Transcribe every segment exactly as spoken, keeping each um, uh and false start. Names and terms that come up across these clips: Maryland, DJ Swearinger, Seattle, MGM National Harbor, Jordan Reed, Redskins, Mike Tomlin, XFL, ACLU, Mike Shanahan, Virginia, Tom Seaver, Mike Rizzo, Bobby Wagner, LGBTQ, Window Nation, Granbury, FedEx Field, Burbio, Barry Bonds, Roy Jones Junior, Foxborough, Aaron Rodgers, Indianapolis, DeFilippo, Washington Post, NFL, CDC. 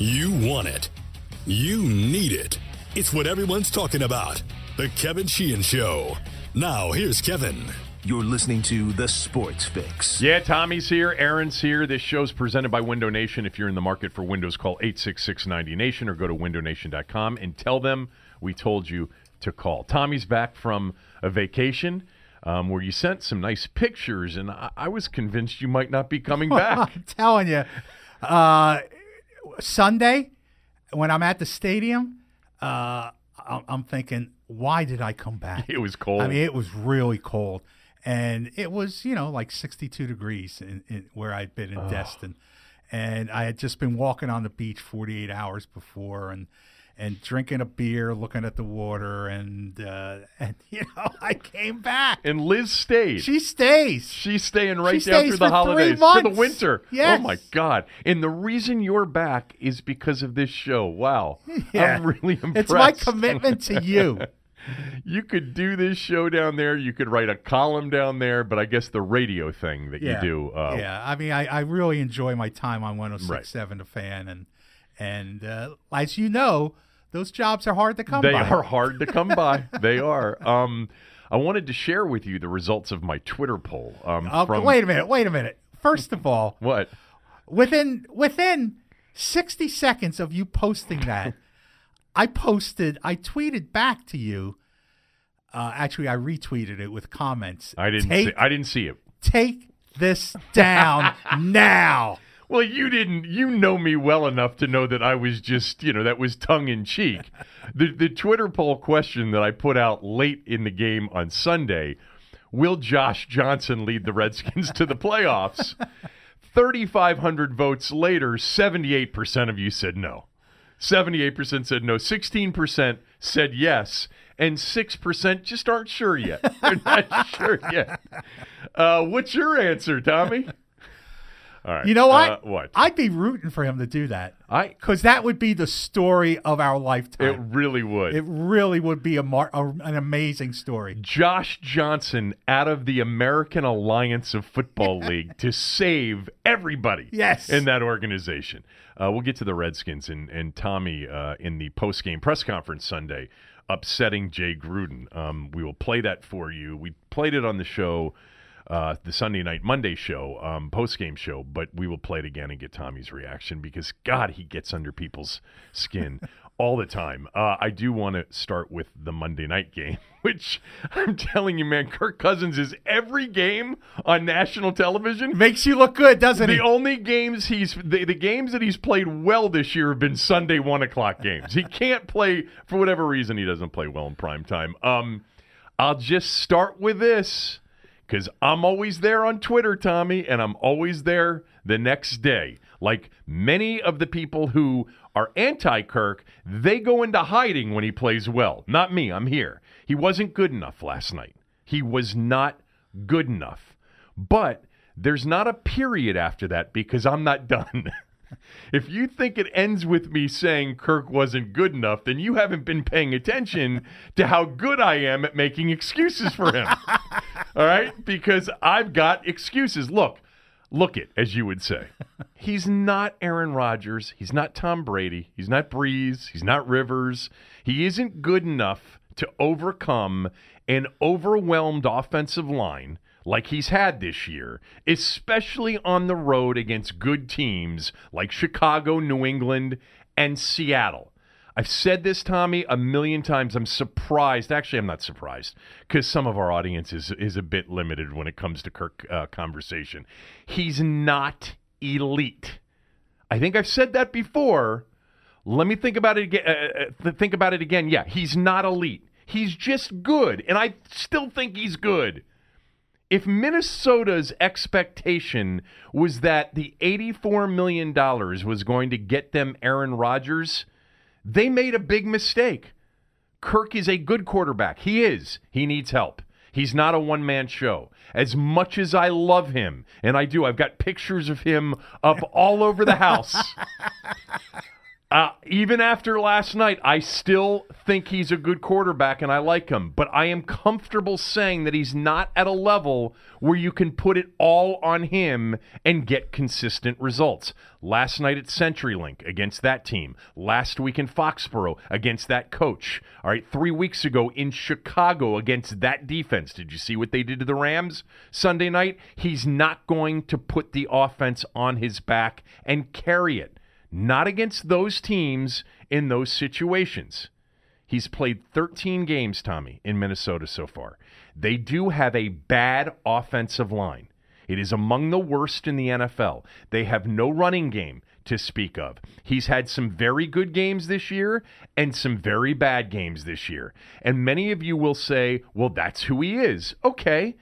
You want it. You need it. It's what everyone's talking about. The Kevin Sheehan Show. Now, here's Kevin. You're listening to The Sports Fix. Yeah, Tommy's here. Aaron's here. This show's presented by Window Nation. If you're in the market for windows, call eight six six, nine zero Nation or go to window nation dot com and tell them we told you to call. Tommy's back from a vacation um, where you sent some nice pictures, and I, I was convinced you might not be coming back. I'm telling you. Uh, Sunday, when I'm at the stadium, uh, I'm thinking, why did I come back? It was cold. I mean, it was really cold. And it was, you know, like sixty-two degrees in, in where I'd been in oh. Destin. And I had just been walking on the beach forty-eight hours before and and drinking a beer, looking at the water. And, uh, and you know, I came back. And Liz stayed. She stays. She's staying right she down through the holidays. For the winter. Yes. Oh, my God. And the reason you're back is because of this show. Wow. Yeah. I'm really impressed. It's my commitment to you. You could do this show down there. You could write a column down there, but I guess the radio thing that yeah. you do. Uh, yeah, I mean, I, I really enjoy my time on one oh six point seven The Fan, and and uh, as you know, those jobs are hard to come they by. They are hard to come by. They are. Um, I wanted to share with you the results of my Twitter poll. Um, uh, from... Wait a minute. Wait a minute. First of all, what within within sixty seconds of you posting that. I posted, I tweeted back to you. Uh, actually, I retweeted it with comments. I didn't. Take, see, I didn't see it. Take this down now. Well, you didn't. You know me well enough to know that I was just, you know, that was tongue in cheek. the The Twitter poll question that I put out late in the game on Sunday: will Josh Johnson lead the Redskins to the playoffs? thirty-five hundred votes later, seventy-eight percent of you said no. seventy-eight percent said no, sixteen percent said yes, and six percent just aren't sure yet. They're not sure yet. Uh, what's your answer, Tommy? All right. You know what? Uh, what? I'd be rooting for him to do that. I because that would be the story of our lifetime. It really would. It really would be a, mar- a an amazing story. Josh Johnson out of the American Alliance of Football League to save everybody. Yes. In that organization. Uh, we'll get to the Redskins and and Tommy uh, in the post-game press conference Sunday upsetting Jay Gruden. Um, we will play that for you. We played it on the show. Uh, the Sunday night, Monday show, um, post-game show, but we will play it again and get Tommy's reaction because, God, he gets under people's skin all the time. Uh, I do want to start with the Monday night game, which I'm telling you, man, Kirk Cousins is every game on national television. Makes you look good, doesn't it? The he? only games he's the, – the games that he's played well this year have been Sunday one o'clock games. He can't play – for whatever reason, he doesn't play well in primetime. Um, I'll just start with this. Because I'm always there on Twitter, Tommy, and I'm always there the next day. Like many of the people who are anti-Kirk, they go into hiding when he plays well. Not me. I'm here. He wasn't good enough last night. He was not good enough. But there's not a period after that because I'm not done. If you think it ends with me saying Kirk wasn't good enough, then you haven't been paying attention to how good I am at making excuses for him. All right? Because I've got excuses. Look, look it, as you would say. He's not Aaron Rodgers. He's not Tom Brady. He's not Breeze. He's not Rivers. He isn't good enough to overcome an overwhelmed offensive line like he's had this year, especially on the road against good teams like Chicago, New England, and Seattle. I've said this, Tommy, a million times. I'm surprised. Actually, I'm not surprised because some of our audience is, is a bit limited when it comes to Kirk uh, conversation. He's not elite. I think I've said that before. Let me think about it again. Uh, think about it again. Yeah, he's not elite. He's just good, and I still think he's good. If Minnesota's expectation was that the eighty-four million dollars was going to get them Aaron Rodgers, they made a big mistake. Kirk is a good quarterback. He is. He needs help. He's not a one-man show. As much as I love him, and I do, I've got pictures of him up all over the house. Uh, even after last night, I still think he's a good quarterback and I like him, but I am comfortable saying that he's not at a level where you can put it all on him and get consistent results. Last night at CenturyLink against that team. Last week in Foxborough against that coach. All right, three weeks ago in Chicago against that defense. Did you see what they did to the Rams Sunday night? He's not going to put the offense on his back and carry it. Not against those teams in those situations. He's played thirteen games, Tommy, in Minnesota so far. They do have a bad offensive line. It is among the worst in the N F L. They have no running game to speak of. He's had some very good games this year and some very bad games this year. And many of you will say, well, that's who he is. Okay,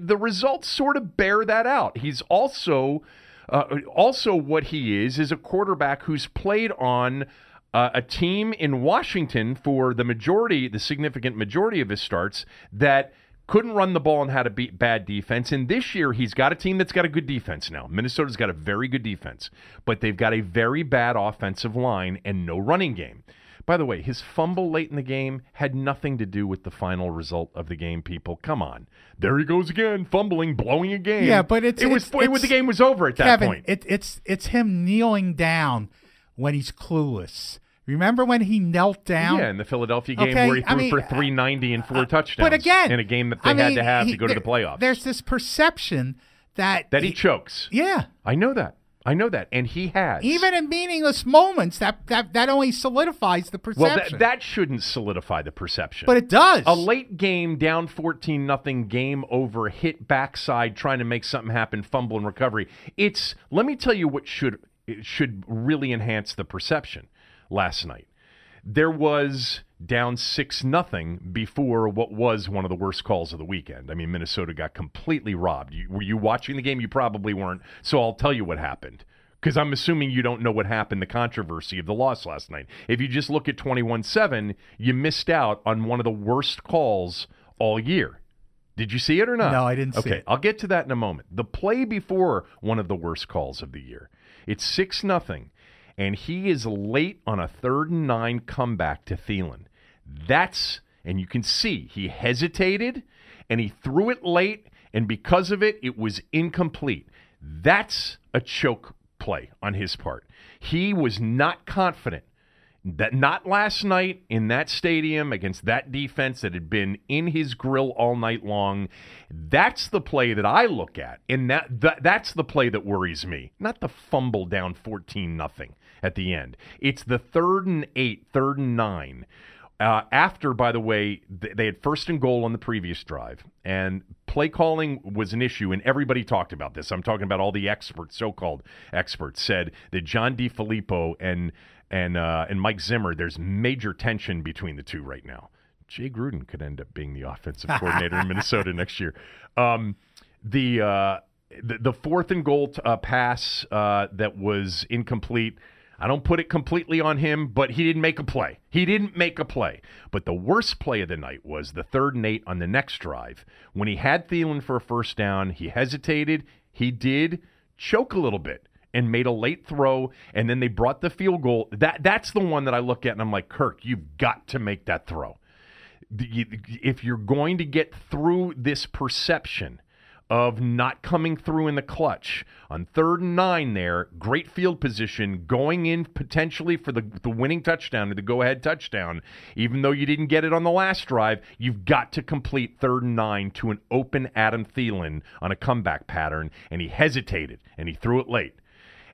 the results sort of bear that out. He's also, uh, also what he is, is a quarterback who's played on Uh, a team in Washington for the majority, the significant majority of his starts that couldn't run the ball and had a be- bad defense. And this year, he's got a team that's got a good defense now. Minnesota's got a very good defense, but they've got a very bad offensive line and no running game. By the way, his fumble late in the game had nothing to do with the final result of the game, people. Come on. There he goes again, fumbling, blowing a game. Yeah, but it's, it it's, was it's, the game was over at Kevin, that point. It, it's, it's him kneeling down when he's clueless. Remember when he knelt down? Yeah, in the Philadelphia game okay, where he threw I mean, for three ninety and four uh, touchdowns. But again, in a game that they I mean, had to have he, to go there, to the playoffs. There's this perception that that he, he chokes. Yeah, I know that. I know that, and he has. Even in meaningless moments, that that, that only solidifies the perception. Well, that, that shouldn't solidify the perception. But it does. A late game, down fourteen nothing, game over, hit backside, trying to make something happen, fumble and recovery. It's. Let me tell you what should it should really enhance the perception. Last night, there was down six nothing before what was one of the worst calls of the weekend. I mean, Minnesota got completely robbed. You, were you watching the game? You probably weren't. So I'll tell you what happened, because I'm assuming you don't know what happened, the controversy of the loss last night. If you just look at twenty-one seven, you missed out on one of the worst calls all year. Did you see it or not? No, I didn't see okay, it. Okay, I'll get to that in a moment. The play before one of the worst calls of the year. It's six nothing. And he is late on a third and nine comeback to Thielen. That's, and you can see, he hesitated, and he threw it late, and because of it, it was incomplete. That's a choke play on his part. He was not confident. That not last night in that stadium against that defense that had been in his grill all night long. That's the play that I look at, and that, that that's the play that worries me. Not the fumble down fourteen nothing at the end. It's the third and eight, third and nine. Uh, after, by the way, th- they had first and goal on the previous drive, and play calling was an issue, and everybody talked about this. I'm talking about all the experts, so-called experts, said that John DeFilippo and and uh, and Mike Zimmer, there's major tension between the two right now. Jay Gruden could end up being the offensive coordinator in Minnesota next year. Um, the, uh, the the fourth and goal t- uh, pass uh, that was incomplete. I don't put it completely on him, but he didn't make a play. He didn't make a play. But the worst play of the night was the third and eight on the next drive. When he had Thielen for a first down, he hesitated. He did choke a little bit and made a late throw, and then they brought the field goal. That That's the one that I look at, and I'm like, Kirk, you've got to make that throw. If you're going to get through this perception of not coming through in the clutch. On third and nine there, great field position, going in potentially for the, the winning touchdown or the go-ahead touchdown. Even though you didn't get it on the last drive, you've got to complete third and nine to an open Adam Thielen on a comeback pattern, and he hesitated, and he threw it late.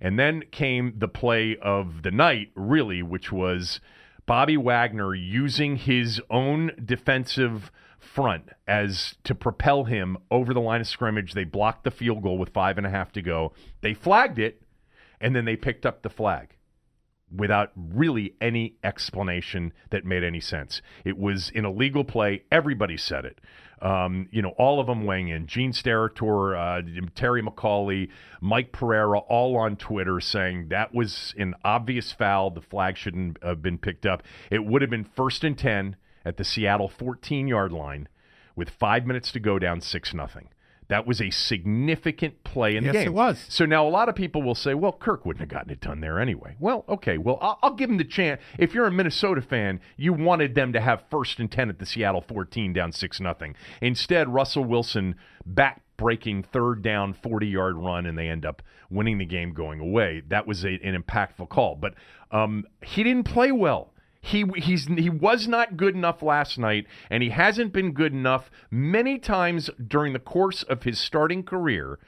And then came the play of the night, really, which was Bobby Wagner using his own defensive front as to propel him over the line of scrimmage. They blocked the field goal with five and a half to go. They flagged it, and then they picked up the flag without really any explanation that made any sense. It was an illegal play. Everybody said it. Um, you know, all of them weighing in. Gene Steratore, uh, Terry McCauley, Mike Pereira, all on Twitter saying that was an obvious foul. The flag shouldn't have been picked up. It would have been first and ten at the Seattle fourteen-yard line with five minutes to go down six nothing. That was a significant play in the yes, game. Yes, it was. So now a lot of people will say, well, Kirk wouldn't have gotten it done there anyway. Well, okay, well, I'll, I'll give him the chance. If you're a Minnesota fan, you wanted them to have first and ten at the Seattle fourteen, down six nothing. Instead, Russell Wilson back-breaking third down forty-yard run, and they end up winning the game going away. That was a, an impactful call. But um, he didn't play well. He he's he was not good enough last night, and he hasn't been good enough many times during the course of his starting career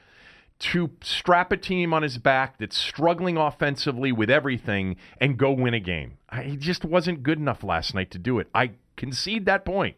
to strap a team on his back that's struggling offensively with everything and go win a game. I, he just wasn't good enough last night to do it. I concede that point.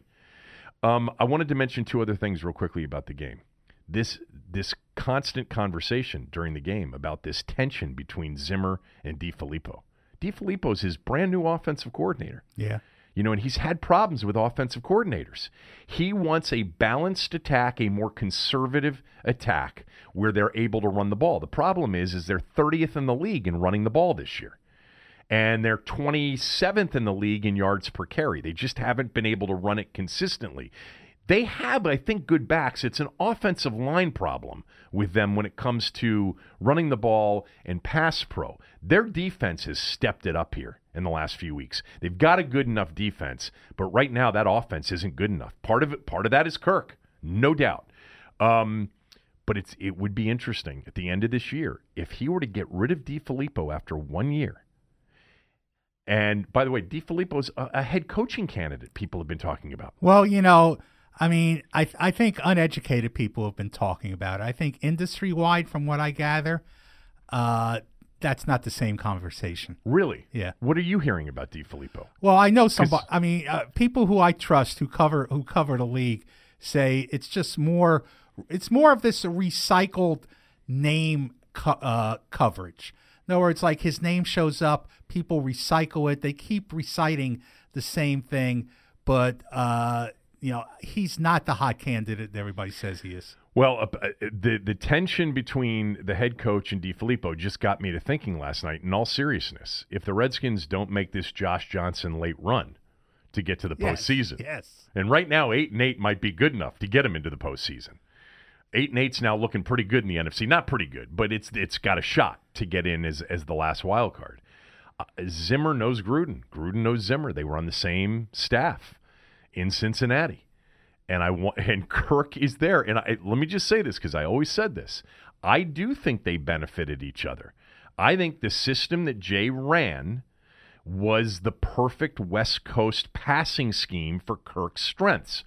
Um, I wanted to mention two other things real quickly about the game. This this constant conversation during the game about this tension between Zimmer and DeFilippo. DeFilippo's his brand new offensive coordinator. Yeah. You know, and he's had problems with offensive coordinators. He wants a balanced attack, a more conservative attack where they're able to run the ball. The problem is, is they're thirtieth in the league in running the ball this year. And they're twenty-seventh in the league in yards per carry. They just haven't been able to run it consistently. They have, I think, good backs. It's an offensive line problem with them when it comes to running the ball and pass pro. Their defense has stepped it up here in the last few weeks. They've got a good enough defense, but right now that offense isn't good enough. Part of it, part of that is Kirk, no doubt. Um, but it's it would be interesting at the end of this year if he were to get rid of DeFilippo after one year. And by the way, DeFilippo's a, a head coaching candidate people have been talking about. Well, you know, I mean, I I think uneducated people have been talking about it. I think industry-wide, from what I gather, uh, that's not the same conversation. Really? Yeah. What are you hearing about DeFilippo? Well, I know somebody. I mean, uh, people who I trust who cover who cover the league say it's just more. It's more of this recycled name co- uh, coverage. In other words, like his name shows up, people recycle it. They keep reciting the same thing, but. Uh, You know, he's not the hot candidate that everybody says he is. Well, uh, the the tension between the head coach and DeFilippo just got me to thinking last night, in all seriousness, if the Redskins don't make this Josh Johnson late run to get to the yes, postseason, yes. and right now eight and eight might be good enough to get him into the postseason. Eight and eight's now looking pretty good in the N F C. Not pretty good, but it's it's got a shot to get in as, as the last wild card. Uh, Zimmer knows Gruden. Gruden knows Zimmer. They were on the same staff in Cincinnati, and I want, and Kirk is there. And I, let me just say this, because I always said this. I do think they benefited each other. I think the system that Jay ran was the perfect West Coast passing scheme for Kirk's strengths.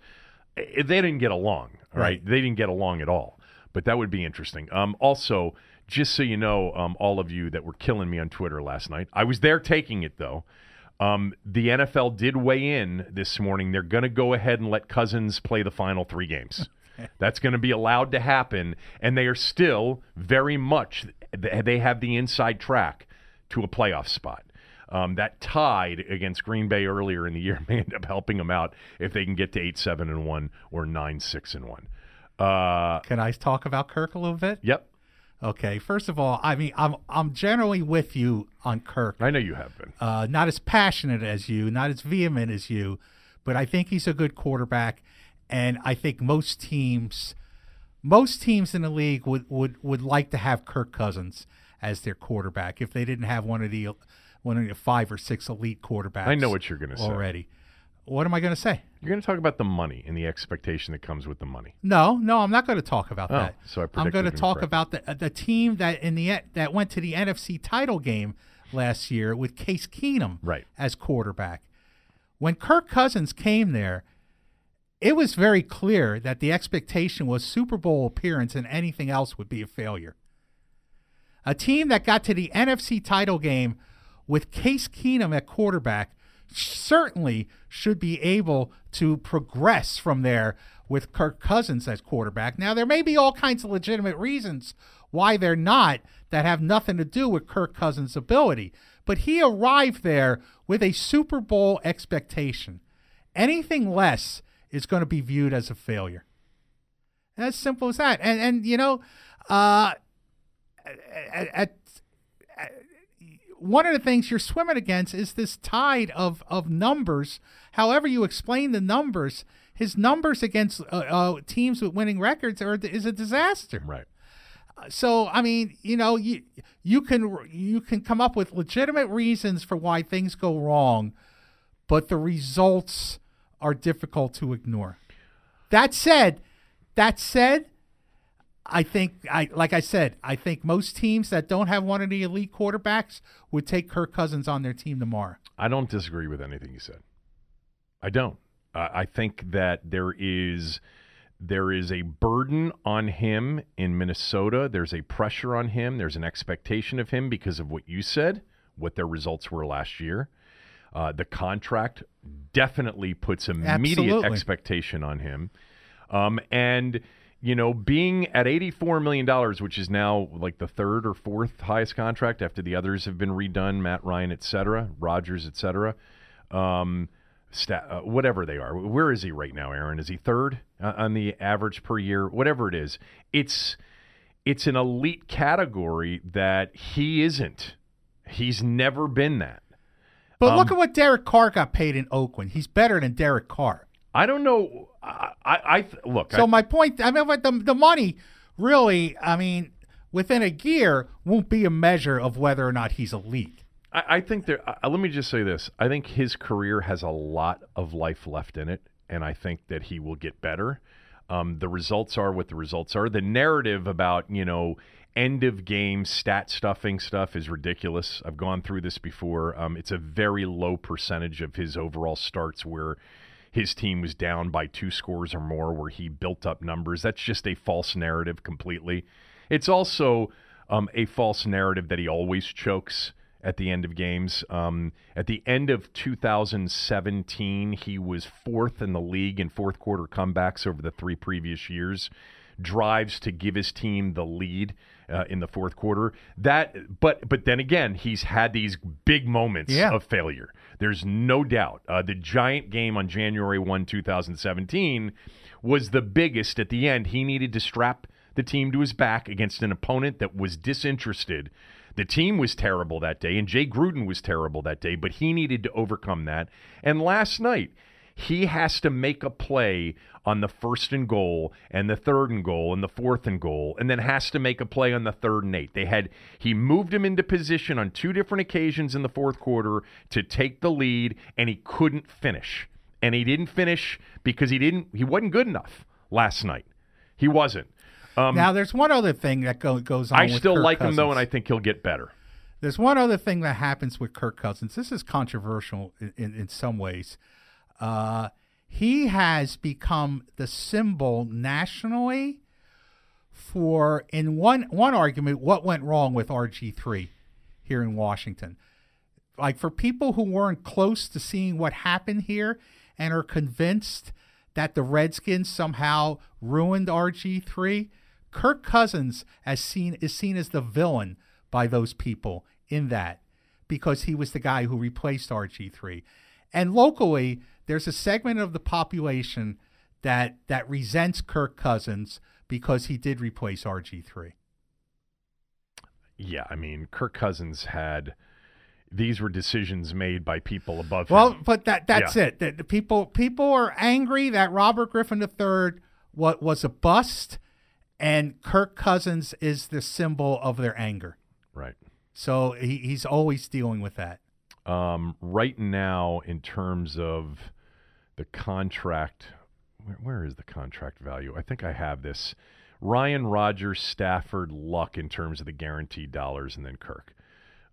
They didn't get along, right? right? They didn't get along at all, but that would be interesting. Um, also, just so you know, um, all of you that were killing me on Twitter last night, I was there taking it, though. Um, the N F L did weigh in this morning. They're going to go ahead and let Cousins play the final three games. That's going to be allowed to happen, and they are still very much – they have the inside track to a playoff spot. Um, that tied against Green Bay earlier in the year may end up helping them out if they can get to eight seven and one or nine six and one. Uh, can I talk about Kirk a little bit? Yep. Okay, first of all, I mean, I'm I'm generally with you on Kirk. I know you have been. Uh, not as passionate as you, not as vehement as you, but I think he's a good quarterback, and I think most teams, most teams in the league would, would, would like to have Kirk Cousins as their quarterback if they didn't have one of the one of the five or six elite quarterbacks. I know what you're going to say already. What am I going to say? You're going to talk about the money and the expectation that comes with the money. No, no, I'm not going to talk about oh, that. So I I'm going to talk correct. about the the team that in the that went to the N F C title game last year with Case Keenum right. as quarterback. When Kirk Cousins came there, it was very clear that the expectation was Super Bowl appearance and anything else would be a failure. A team that got to the N F C title game with Case Keenum at quarterback certainly should be able to progress from there with Kirk Cousins as quarterback. Now, there may be all kinds of legitimate reasons why they're not that have nothing to do with Kirk Cousins' ability, but he arrived there with a Super Bowl expectation. Anything less is going to be viewed as a failure. And as simple as that. And, and you know, uh, at, at one of the things you're swimming against is this tide of, of numbers. However you explain the numbers, his numbers against uh, uh, teams with winning records are is a disaster. Right. So, I mean, you know, you you can you can come up with legitimate reasons for why things go wrong, but the results are difficult to ignore. That said, that said, I think, I like I said, I think most teams that don't have one of the elite quarterbacks would take Kirk Cousins on their team tomorrow. I don't disagree with anything you said. I don't. Uh, I think that there is... There is a burden on him in Minnesota. There's a pressure on him. There's an expectation of him because of what you said, what their results were last year. Uh, the contract definitely puts immediate Absolutely. expectation on him. Um, and, you know, being at eighty-four million dollars, which is now like the third or fourth highest contract after the others have been redone, Matt Ryan, et cetera, Rodgers, et cetera, um, Stat, uh, whatever they are. Where is he right now, Aaron? Is he third uh, on the average per year? Whatever it is, it's it's an elite category that he isn't. He's never been that. But um, look at what Derek Carr got paid in Oakland. He's better than Derek Carr. I don't know. I, I, I look. So I, my point. I mean, but the the money really. I mean, within a year won't be a measure of whether or not he's elite. I think there. Uh, let me just say this. I think his career has a lot of life left in it, and I think that he will get better. Um, the results are what the results are. The narrative about, you know, end of game stat stuffing stuff is ridiculous. I've gone through this before. Um, it's a very low percentage of his overall starts where his team was down by two scores or more, where he built up numbers. That's just a false narrative completely. It's also um, a false narrative that he always chokes at the end of games. Um, at the end of two thousand seventeen, he was fourth in the league in fourth quarter comebacks over the three previous years. Drives to give his team the lead uh, in the fourth quarter. That, but but then again, he's had these big moments yeah. of failure. There's no doubt. Uh, the Giant game on January first, two thousand seventeen was the biggest. At the end, he needed to strap the team to his back against an opponent that was disinterested. The team was terrible that day, and Jay Gruden was terrible that day, but he needed to overcome that. And last night, he has to make a play on the first and goal, and the third and goal, and the fourth and goal, and then has to make a play on the third and eight. They had he moved him into position on two different occasions in the fourth quarter to take the lead, and he couldn't finish. And he didn't finish because he didn't he wasn't good enough last night. He wasn't. Um, now, there's one other thing that go, goes on I with still Kirk like Cousins. Him, though, and I think he'll get better. There's one other thing that happens with Kirk Cousins. This is controversial in, in, in some ways. Uh, he has become the symbol nationally for, in one, one argument, what went wrong with R G three here in Washington. Like, for people who weren't close to seeing what happened here and are convinced that the Redskins somehow ruined R G three, Kirk Cousins as seen, is seen as the villain by those people in that, because he was the guy who replaced R G three. And locally, there's a segment of the population that that resents Kirk Cousins because he did replace R G three. Yeah, I mean, Kirk Cousins had... These were decisions made by people above well, him. Well, but that that's yeah. it. That the people people are angry that Robert Griffin the third what was a bust, and Kirk Cousins is the symbol of their anger. Right. So he, he's always dealing with that. Um, right now, in terms of the contract, where, where is the contract value? I think I have this. Ryan, Rodgers, Stafford, Luck in terms of the guaranteed dollars, and then Kirk.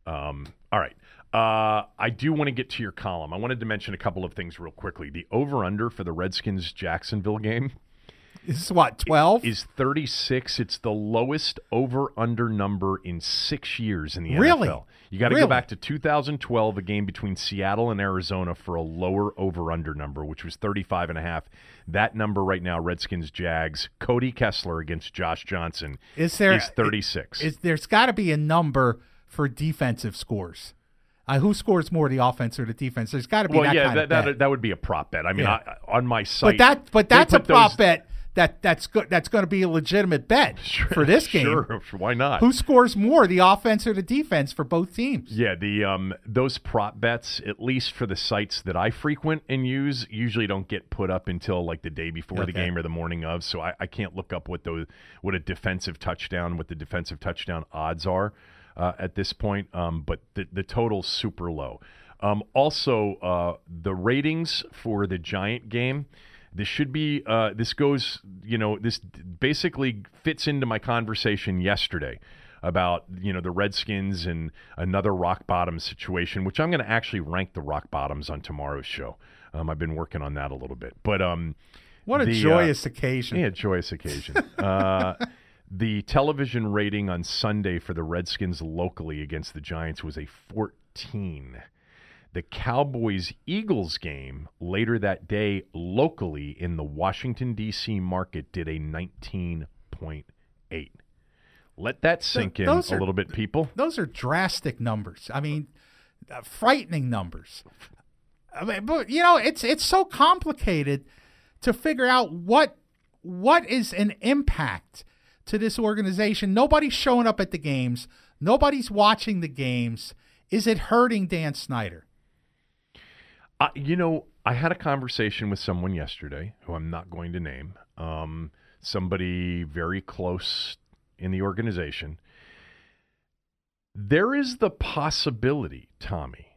Um, all right. Uh, I do want to get to your column. I wanted to mention a couple of things real quickly. The over-under for the Redskins-Jacksonville game is what, twelve? Is thirty-six. It's the lowest over-under number in six years in the really? N F L. You got to really? go back to two thousand twelve, a game between Seattle and Arizona for a lower over-under number, which was thirty-five and a half. That number right now, Redskins-Jags, Cody Kessler against Josh Johnson, is, there, is thirty-six. Is, there's got to be a number for defensive scores. Uh, who scores more, the offense or the defense? There's got to be well, that yeah, kind that, of bet. Well, yeah, that, that would be a prop bet. I mean, yeah. I, on my site. But, that, but that's a prop those... bet that that's good. That's going to be a legitimate bet sure, for this game. Sure, why not? Who scores more, the offense or the defense, for both teams? Yeah, the um, those prop bets, at least for the sites that I frequent and use, usually don't get put up until like the day before okay. the game or the morning of. So I, I can't look up what those what a defensive touchdown, what the defensive touchdown odds are uh, at this point. Um, but the the total's super low. Um, also, uh, the ratings for the Giant game. This should be, uh, this goes, you know, this basically fits into my conversation yesterday about, you know, the Redskins and another rock bottom situation, which I'm going to actually rank the rock bottoms on tomorrow's show. Um, I've been working on that a little bit. But um, what a the, joyous uh, occasion. Yeah, joyous occasion. uh, the television rating on Sunday for the Redskins locally against the Giants was a fourteen. The Cowboys-Eagles game later that day locally in the Washington, D C market did a nineteen point eight. Let that sink in a little bit, people. Those are drastic numbers. I mean, uh, frightening numbers. I mean, but, you know, it's it's so complicated to figure out what what is an impact to this organization. Nobody's showing up at the games. Nobody's watching the games. Is it hurting Dan Snyder? Uh, you know, I had a conversation with someone yesterday who I'm not going to name, um, somebody very close in the organization. There is the possibility, Tommy,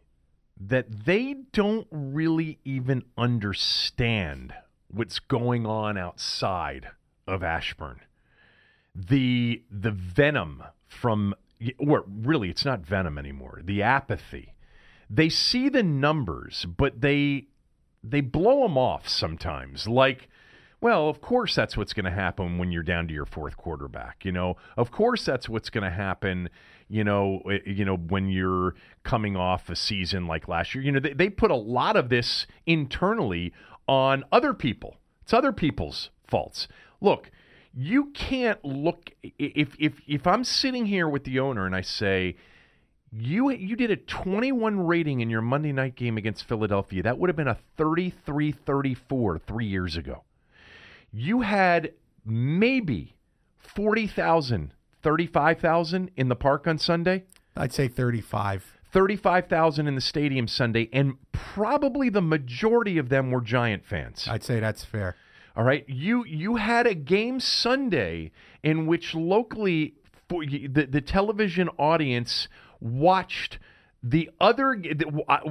that they don't really even understand what's going on outside of Ashburn. The, the venom from, or really it's not venom anymore, the apathy. They see the numbers, but they they blow them off sometimes. Like, well, of course that's what's going to happen when you're down to your fourth quarterback. You know, of course that's what's going to happen. You know, you know when you're coming off a season like last year. You know, they, they put a lot of this internally on other people. It's other people's faults. Look, you can't look if if if I'm sitting here with the owner and I say, You you did a twenty-one rating in your Monday night game against Philadelphia. That would have been a thirty-three thirty-four three years ago. You had maybe forty thousand, thirty-five thousand in the park on Sunday. I'd say thirty-five. thirty-five thousand in the stadium Sunday, and probably the majority of them were Giant fans. I'd say that's fair. All right. You, you had a game Sunday in which locally for the, the television audience watched the other.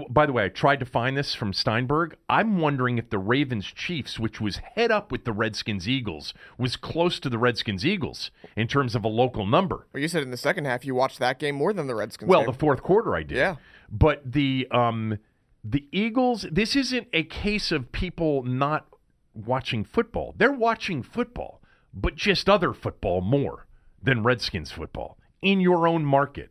By the way, I tried to find this from Steinberg. I'm wondering if the Ravens Chiefs, which was head up with the Redskins Eagles, was close to the Redskins Eagles in terms of a local number. Well, you said in the second half you watched that game more than the Redskins. Well, game. The fourth quarter I did. Yeah, but the um, the Eagles. This isn't a case of people not watching football. They're watching football, but just other football more than Redskins football in your own market.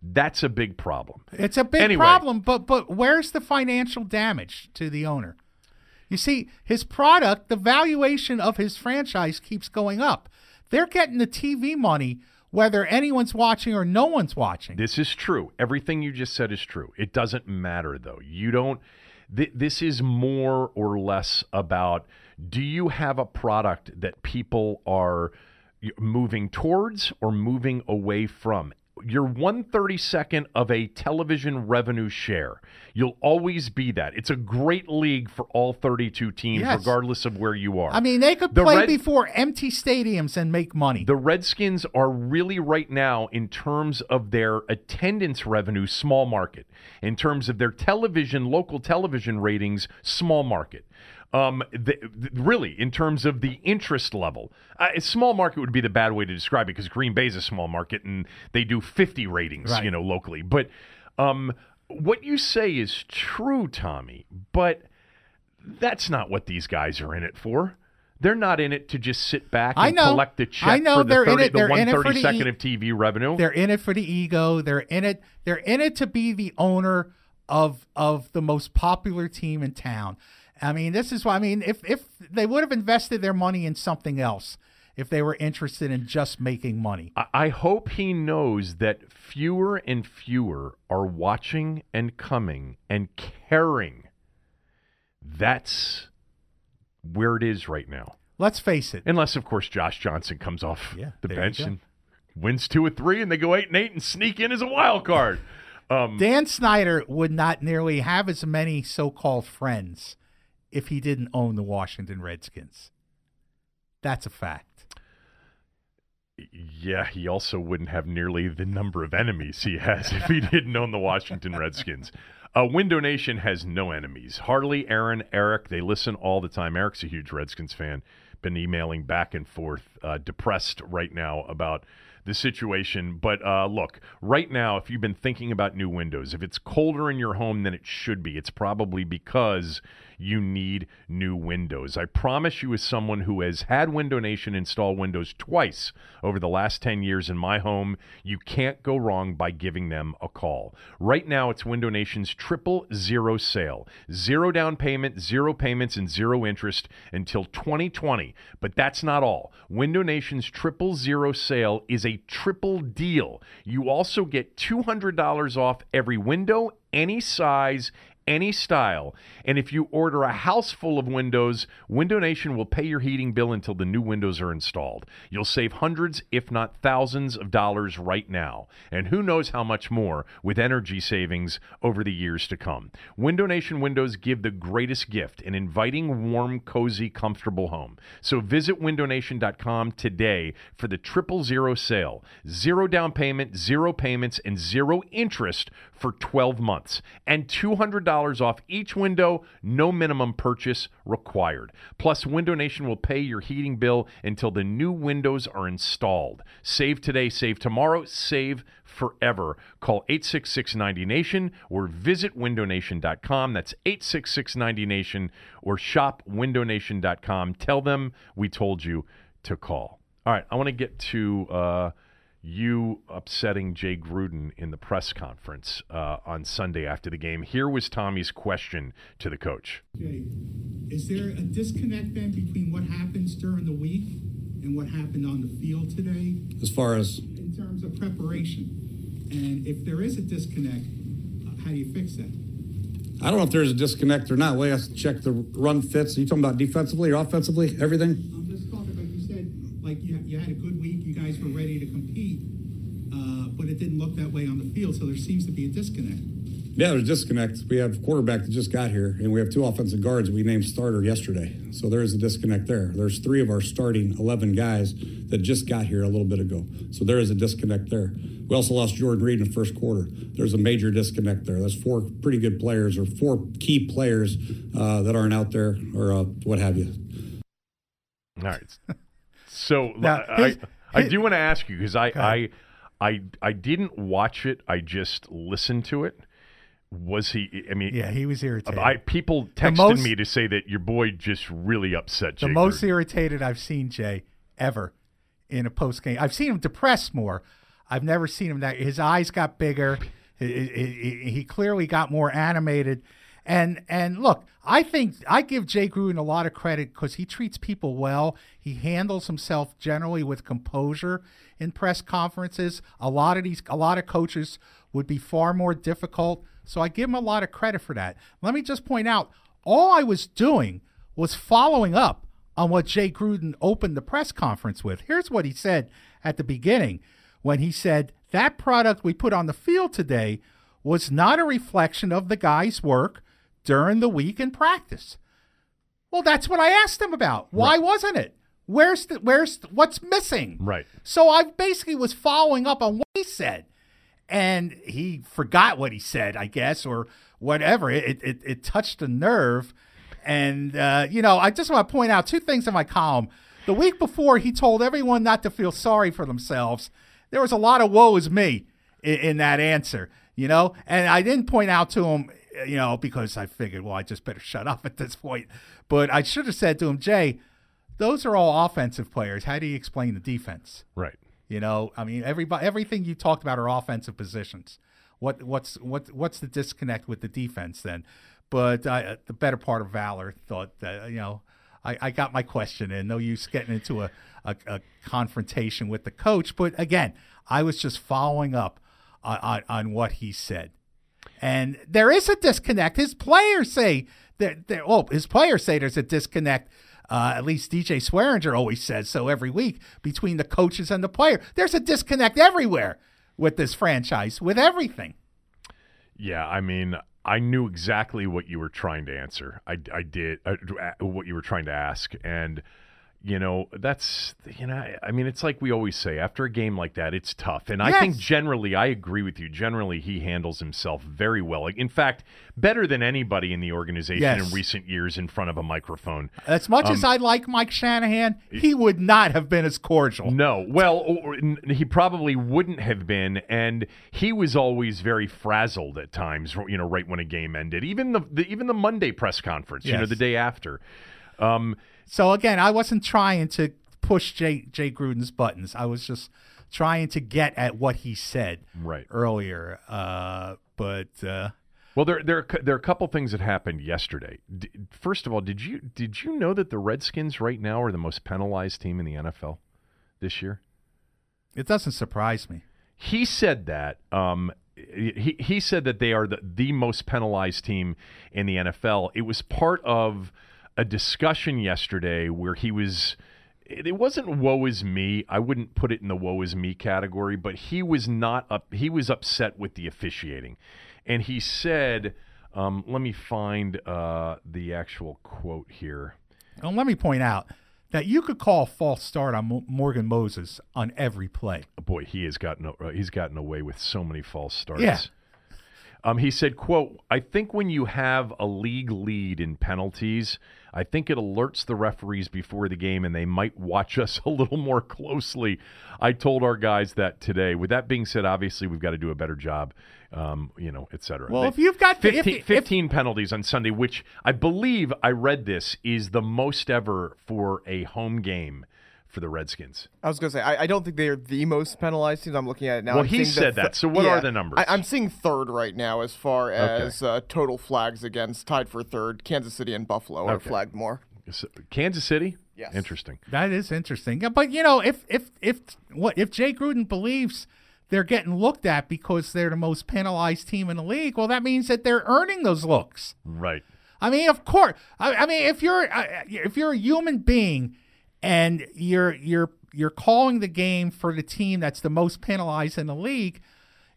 That's a big problem. It's a big anyway. problem, but but where's the financial damage to the owner? You see, his product, the valuation of his franchise keeps going up. They're getting the T V money whether anyone's watching or no one's watching. This is true. Everything you just said is true. It doesn't matter, though. You don't th- – this is more or less about, do you have a product that people are moving towards or moving away from? You're one thirty-second of a television revenue share. You'll always be that. It's a great league for all thirty-two teams, yes, regardless of where you are. I mean, they could the play Red... before empty stadiums and make money. The Redskins are really right now, in terms of their attendance revenue, small market. In terms of their television, local television ratings, small market. Um, the, the, really, in terms of the interest level, uh, a small market would be the bad way to describe it because Green Bay is a small market and they do fifty ratings, right, you know, locally. But um, what you say is true, Tommy, but that's not what these guys are in it for. They're not in it to just sit back and I know. collect the check I know. for the, they're 30, in it. They're the in it for the second e- of T V revenue. They're in it for the ego. They're in it. They're in it to be the owner of of the most popular team in town. I mean, this is why, I mean, if, if they would have invested their money in something else, if they were interested in just making money. I hope he knows that fewer and fewer are watching and coming and caring. That's where it is right now. Let's face it. Unless, of course, Josh Johnson comes off yeah, the bench and wins two or three, and they go eight and eight and sneak in as a wild card. Um, Dan Snyder would not nearly have as many so-called friends if he didn't own the Washington Redskins. That's a fact. Yeah, he also wouldn't have nearly the number of enemies he has if he didn't own the Washington Redskins. Uh, Window Nation has no enemies. Harley, Aaron, Eric, they listen all the time. Eric's a huge Redskins fan. Been emailing back and forth, uh, depressed right now about the situation. But uh, look, right now, if you've been thinking about new windows, if it's colder in your home than it should be, it's probably because you need new windows. I promise you, as someone who has had Window Nation install windows twice over the last ten years in my home, you can't go wrong by giving them a call. Right now, it's Window Nation's triple zero sale. Zero down payment, zero payments, and zero interest until twenty twenty. But that's not all. Window Nation's triple zero sale is a triple deal. You also get two hundred dollars off every window, any size, any style. And if you order a house full of windows, Window Nation will pay your heating bill until the new windows are installed. You'll save hundreds, if not thousands, of dollars right now. And who knows how much more with energy savings over the years to come. Window Nation windows give the greatest gift, an inviting, warm, cozy, comfortable home. So visit window nation dot com today for the triple zero sale. Zero down payment, zero payments, and zero interest for twelve months. And two hundred dollars off each window, no minimum purchase required. Plus, Window Nation will pay your heating bill until the new windows are installed. Save today, save tomorrow, save forever. Call eight six six, ninety, NATION or visit window nation dot com. That's eight six six, ninety, NATION or shop window nation dot com. Tell them we told you to call. All right, I want to get to uh, you upsetting Jay Gruden in the press conference uh, on Sunday after the game. Here was Tommy's question to the coach. Okay. Is there a disconnect then between what happens during the week and what happened on the field today? As far as? In terms of preparation. And if there is a disconnect, uh, how do you fix that? I don't know if there's a disconnect or not. We have to check the run fits. Are you talking about defensively or offensively, everything? I'm just talking about, you said, like, you, you had a good week. You guys were ready to compete. Uh, but it didn't look that way on the field, so there seems to be a disconnect. Yeah, there's a disconnect. We have a quarterback that just got here, and we have two offensive guards we named starter yesterday. So there is a disconnect there. There's three of our starting eleven guys that just got here a little bit ago. So there is a disconnect there. We also lost Jordan Reed in the first quarter. There's a major disconnect there. That's four pretty good players or four key players uh, that aren't out there or uh, what have you. All right. So now, I, his, I, I do want to ask you because I... I I I didn't watch it. I just listened to it. Was he? I mean, yeah, he was irritated. I, people texted most, me to say that your boy just really upset Jay. The most Gruden. Irritated I've seen Jay ever in a post game. I've seen him depressed more. I've never seen him that. His eyes got bigger. He, he, he clearly got more animated. And and look, I think I give Jay Gruden a lot of credit because he treats people well. He handles himself generally with composure in press conferences. A lot of these, a lot of coaches would be far more difficult. So I give him a lot of credit for that. Let me just point out, all I was doing was following up on what Jay Gruden opened the press conference with. Here's what he said at the beginning when he said, "That product we put on the field today was not a reflection of the guy's work during the week in practice." Well, that's what I asked him about. Why right. wasn't it? Where's the, where's the, what's missing? Right. So I basically was following up on what he said, and he forgot what he said, I guess, or whatever. It it, it touched a nerve, and uh, you know, I just want to point out two things in my column. The week before, he told everyone not to feel sorry for themselves. There was a lot of woe is me in, in that answer, you know, and I didn't point out to him, you know, because I figured, well, I just better shut up at this point. But I should have said to him, Jay, those are all offensive players. How do you explain the defense? Right. You know, I mean, everybody, everything you talked about are offensive positions. What, what's, what, what's the disconnect with the defense then? But uh, the better part of Valor thought that, you know, I, I got my question in. No use getting into a, a, a confrontation with the coach. But again, I was just following up on, on, on what he said. And there is a disconnect. His players say that, well, his players say there's a disconnect Uh, at least D J Swearinger always says so every week, between the coaches and the player. There's a disconnect everywhere with this franchise, with everything. Yeah, I mean, I knew exactly what you were trying to answer. I, I did uh, what you were trying to ask. And, you know, that's, you know, I mean, it's like we always say, after a game like that, it's tough. And yes. I think generally, I agree with you. Generally, he handles himself very well. In fact, better than anybody in the organization yes. in recent years in front of a microphone. As much um, as I like Mike Shanahan, he would not have been as cordial. No. Well, or, he probably wouldn't have been. And he was always very frazzled at times, you know, right when a game ended. Even the, the even the Monday press conference, yes. you know, the day after. Um So, again, I wasn't trying to push Jay, Jay Gruden's buttons. I was just trying to get at what he said right. earlier. Uh, but uh, well, there there there are a couple things that happened yesterday. D- first of all, did you did you know that the Redskins right now are the most penalized team in the N F L this year? It doesn't surprise me. He said that. Um, he he said that they are the, the most penalized team in the N F L. It was part of a discussion yesterday where he was, it wasn't woe is me. I wouldn't put it in the woe is me category, but he was not up. He was upset with the officiating. And he said, um, let me find uh, the actual quote here. And let me point out that you could call a false start on Mo- Morgan Moses on every play. Oh boy, he has gotten, uh, he's gotten away with so many false starts. Yeah. Um, he said, quote, I think when you have a league lead in penalties, I think it alerts the referees before the game and they might watch us a little more closely. I told our guys that today. With that being said, obviously we've got to do a better job, um, you know, et cetera. Well, they, if you've got fifteen, if, fifteen if, penalties on Sunday, which I believe I read this is the most ever for a home game for the Redskins. I was going to say, I, I don't think they are the most penalized teams. I'm looking at it now. Well, I'm he said th- that, so what yeah, are the numbers? I, I'm seeing third right now as far as okay. uh, total flags against, tied for third. Kansas City and Buffalo okay. are flagged more. Kansas City? Yes. Interesting. That is interesting. But, you know, if if if what if Jay Gruden believes they're getting looked at because they're the most penalized team in the league, well, that means that they're earning those looks. Right. I mean, of course. I, I mean, if you're uh, if you're a human being and you're you're you're calling the game for the team that's the most penalized in the league,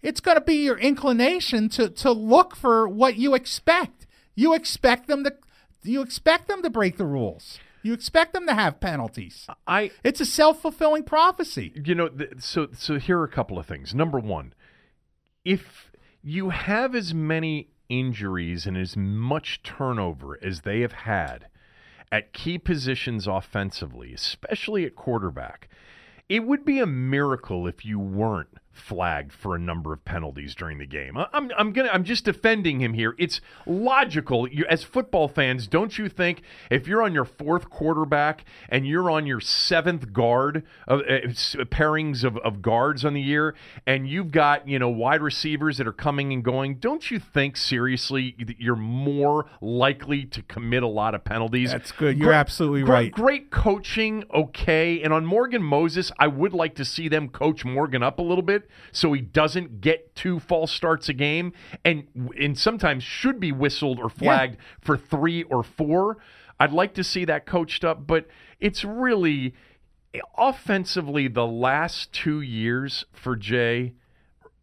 it's going to be your inclination to to look for what you expect. You expect them to you expect them to break the rules. You expect them to have penalties. I it's a self-fulfilling prophecy. You know, th- so so here are a couple of things. Number one, if you have as many injuries and as much turnover as they have had at key positions offensively, especially at quarterback, it would be a miracle if you weren't flagged for a number of penalties during the game. I'm I'm gonna I'm just defending him here. It's logical. You, as football fans, don't you think if you're on your fourth quarterback and you're on your seventh guard of uh, pairings of, of guards on the year, and you've got you know wide receivers that are coming and going, don't you think seriously that you're more likely to commit a lot of penalties? That's good. You're great, absolutely right. Great, great coaching, okay. And on Morgan Moses, I would like to see them coach Morgan up a little bit, so he doesn't get two false starts a game and and sometimes should be whistled or flagged yeah. for three or four. I'd like to see that coached up, but it's really offensively the last two years for Jay,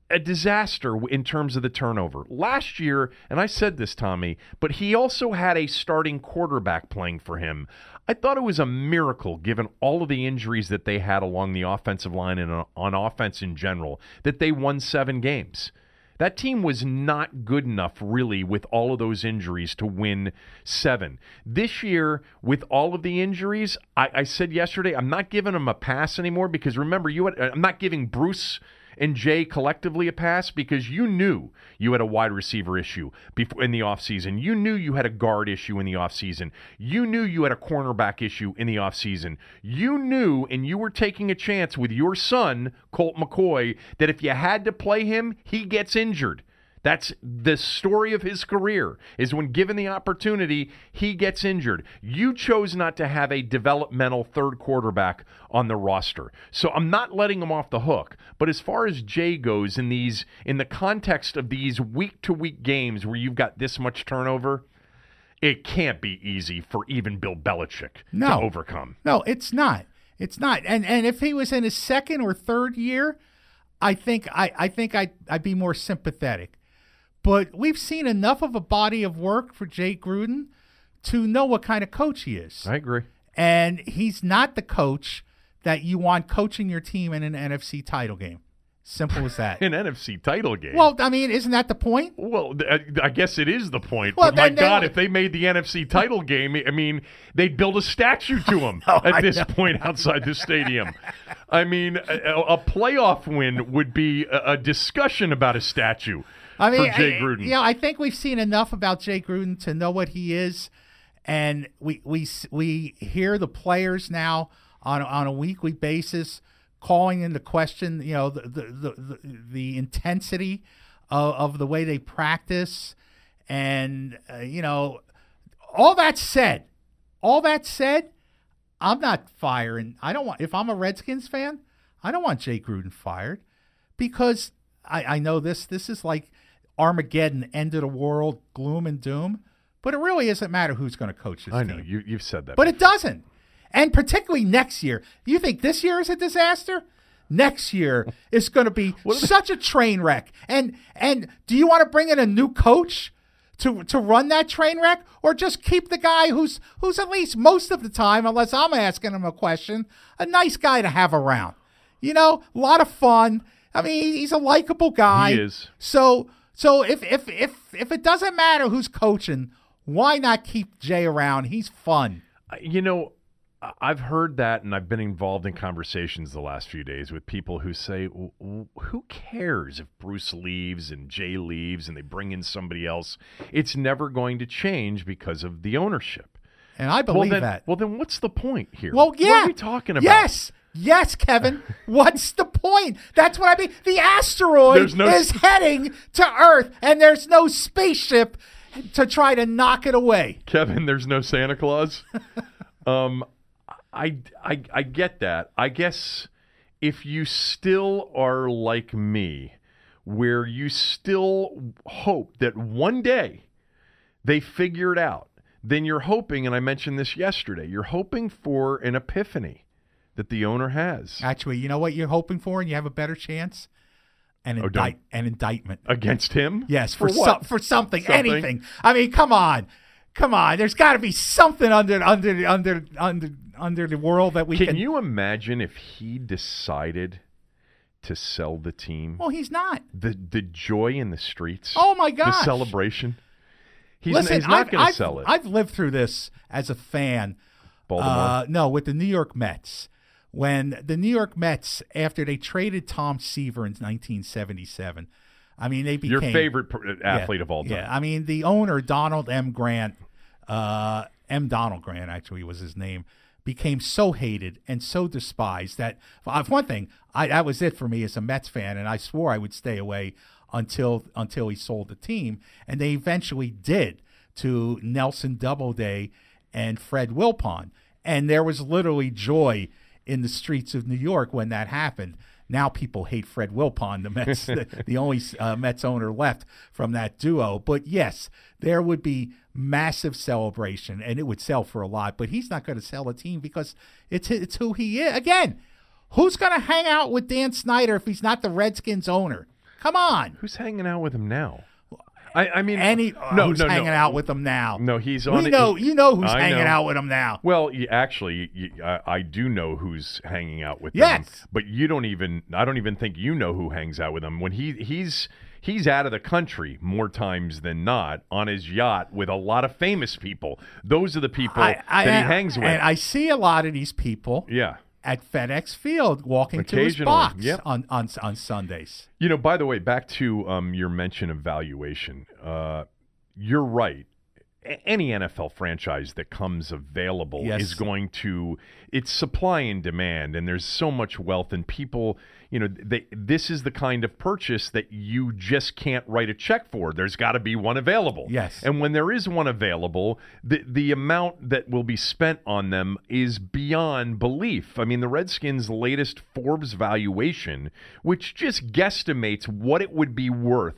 a disaster in terms of the turnover. Last year, and I said this, Tommy, but he also had a starting quarterback playing for him. I thought it was a miracle, given all of the injuries that they had along the offensive line and on offense in general, that they won seven games. That team was not good enough, really, with all of those injuries to win seven. This year, with all of the injuries, I, I said yesterday, I'm not giving them a pass anymore because, remember, you had, I'm not giving Bruce and Jay collectively a pass because you knew you had a wide receiver issue before in the offseason. You knew you had a guard issue in the offseason. You knew you had a cornerback issue in the offseason. You knew, and you were taking a chance with your son, Colt McCoy, that if you had to play him, he gets injured. That's the story of his career, is when given the opportunity, he gets injured. You chose not to have a developmental third quarterback on the roster. So I'm not letting him off the hook. But as far as Jay goes in these in the context of these week-to-week games where you've got this much turnover, it can't be easy for even Bill Belichick no. to overcome. No, it's not. It's not. And and if he was in his second or third year, I think I I think I I'd, I'd be more sympathetic. But we've seen enough of a body of work for Jay Gruden to know what kind of coach he is. I agree. And he's not the coach that you want coaching your team in an N F C title game. Simple as that. An N F C title game. Well, I mean, isn't that the point? Well, I guess it is the point. Well, but my they, God, they, if they made the N F C title game, I mean, they'd build a statue to them no, at I this know. point outside the stadium. I mean, a, a playoff win would be a, a discussion about a statue I mean, for Jay Gruden. I, yeah, I think we've seen enough about Jay Gruden to know what he is, and we we we hear the players now on on a weekly basis calling into question, you know, the the the, the intensity of, of the way they practice, and uh, you know, all that said, all that said, I'm not firing. I don't want. If I'm a Redskins fan, I don't want Jay Gruden fired, because I I know this this is like Armageddon, end of the world, gloom and doom, but it really doesn't matter who's going to coach this I team. I know you you've said that, but before. It doesn't. And particularly next year. You think this year is a disaster? Next year is going to be such a train wreck. And and do you want to bring in a new coach to to run that train wreck, or just keep the guy who's who's at least most of the time, unless I'm asking him a question, a nice guy to have around? You know, a lot of fun. I mean, he's a likable guy. He is. So so if if if if it doesn't matter who's coaching, why not keep Jay around? He's fun. You know, I've heard that, and I've been involved in conversations the last few days with people who say, who cares if Bruce leaves and Jay leaves and they bring in somebody else? It's never going to change because of the ownership. And I believe well, then, that. Well, then what's the point here? Well, yeah. What are we talking about? Yes. Yes, Kevin. What's the point? That's what I mean. The asteroid no... is heading to Earth, and there's no spaceship to try to knock it away. Kevin, there's no Santa Claus? um... I, I, I get that. I guess if you still are like me, where you still hope that one day they figure it out, then you're hoping, and I mentioned this yesterday, you're hoping for an epiphany that the owner has. Actually, you know what you're hoping for, and you have a better chance? An, oh, indict, an indictment. Against him? Yes, for, for, what? So, for something, something, anything. I mean, come on. Come on, there's got to be something under under under under under the world that we can. Can you imagine if he decided to sell the team? Well, he's not. The the joy in the streets. Oh my gosh. The celebration. He's, Listen, n- he's not going to sell it. I've lived through this as a fan. Baltimore. Uh, no, with the New York Mets. When the New York Mets, after they traded Tom Seaver in nineteen seventy-seven. I mean, they became your favorite athlete yeah, of all time. Yeah, I mean, the owner, Donald M. Grant, uh, M. Donald Grant actually was his name, became so hated and so despised that, for one thing, I, that was it for me as a Mets fan, and I swore I would stay away until until he sold the team, and they eventually did to Nelson Doubleday and Fred Wilpon, and there was literally joy in the streets of New York when that happened. Now people hate Fred Wilpon, the Mets, the, the only uh, Mets owner left from that duo. But yes, there would be massive celebration, and it would sell for a lot. But he's not going to sell a team because it's it's who he is. Again, who's going to hang out with Dan Snyder if he's not the Redskins owner? Come on. Who's hanging out with him now? I, I mean, Any, uh, no, who's no, hanging no. out with him now? No, he's on. We know, he, you know who's I hanging know. out with him now. Well, you, actually, you, I, I do know who's hanging out with yes. him. But you don't even. I don't even think you know who hangs out with him when he he's he's out of the country more times than not on his yacht with a lot of famous people. Those are the people I, I, that I, he hangs with. And I see a lot of these people. Yeah. At FedEx Field, walking to his box yep. on, on on Sundays. You know, by the way, back to um, your mention of valuation. Uh, you're right. A- any N F L franchise that comes available yes. is going to it's supply and demand, and there's so much wealth, and people. You know, they, this is the kind of purchase that you just can't write a check for. There's got to be one available. Yes. And when there is one available, the the amount that will be spent on them is beyond belief. I mean, the Redskins' latest Forbes valuation, which just guesstimates what it would be worth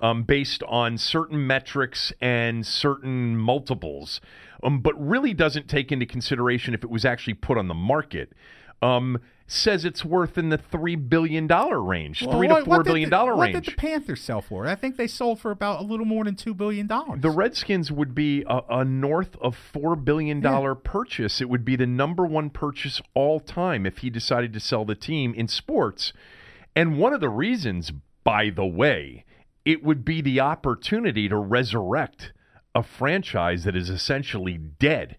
um, based on certain metrics and certain multiples, um, but really doesn't take into consideration if it was actually put on the market, um, says it's worth in the three billion dollars range, well, three to four billion dollars the, range. What did the Panthers sell for? I think they sold for about a little more than two billion dollars. The Redskins would be a, a north of four billion dollars yeah. purchase. It would be the number one purchase all time if he decided to sell the team in sports. And one of the reasons, by the way, it would be the opportunity to resurrect a franchise that is essentially dead,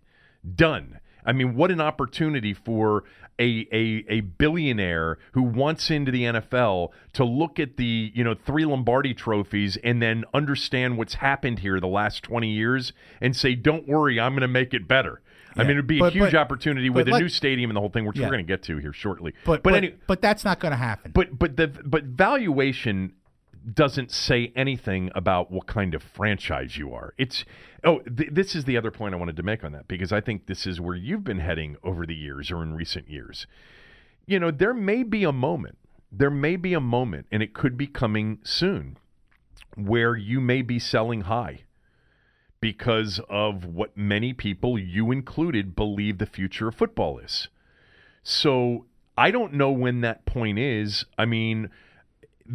done. I mean, what an opportunity for a, a a billionaire who wants into the N F L to look at the, you know, three Lombardi trophies and then understand what's happened here the last twenty years and say, don't worry, I'm going to make it better. Yeah. I mean, it would be but, a huge but, opportunity with a let, new stadium and the whole thing, which yeah. we're going to get to here shortly. But but, but, anyway, but that's not going to happen. But but the but valuation doesn't say anything about what kind of franchise you are. It's oh, th- this is the other point I wanted to make on that, because I think this is where you've been heading over the years or in recent years. You know, there may be a moment, there may be a moment, and it could be coming soon, where you may be selling high because of what many people, you included, believe the future of football is. So I don't know when that point is. I mean,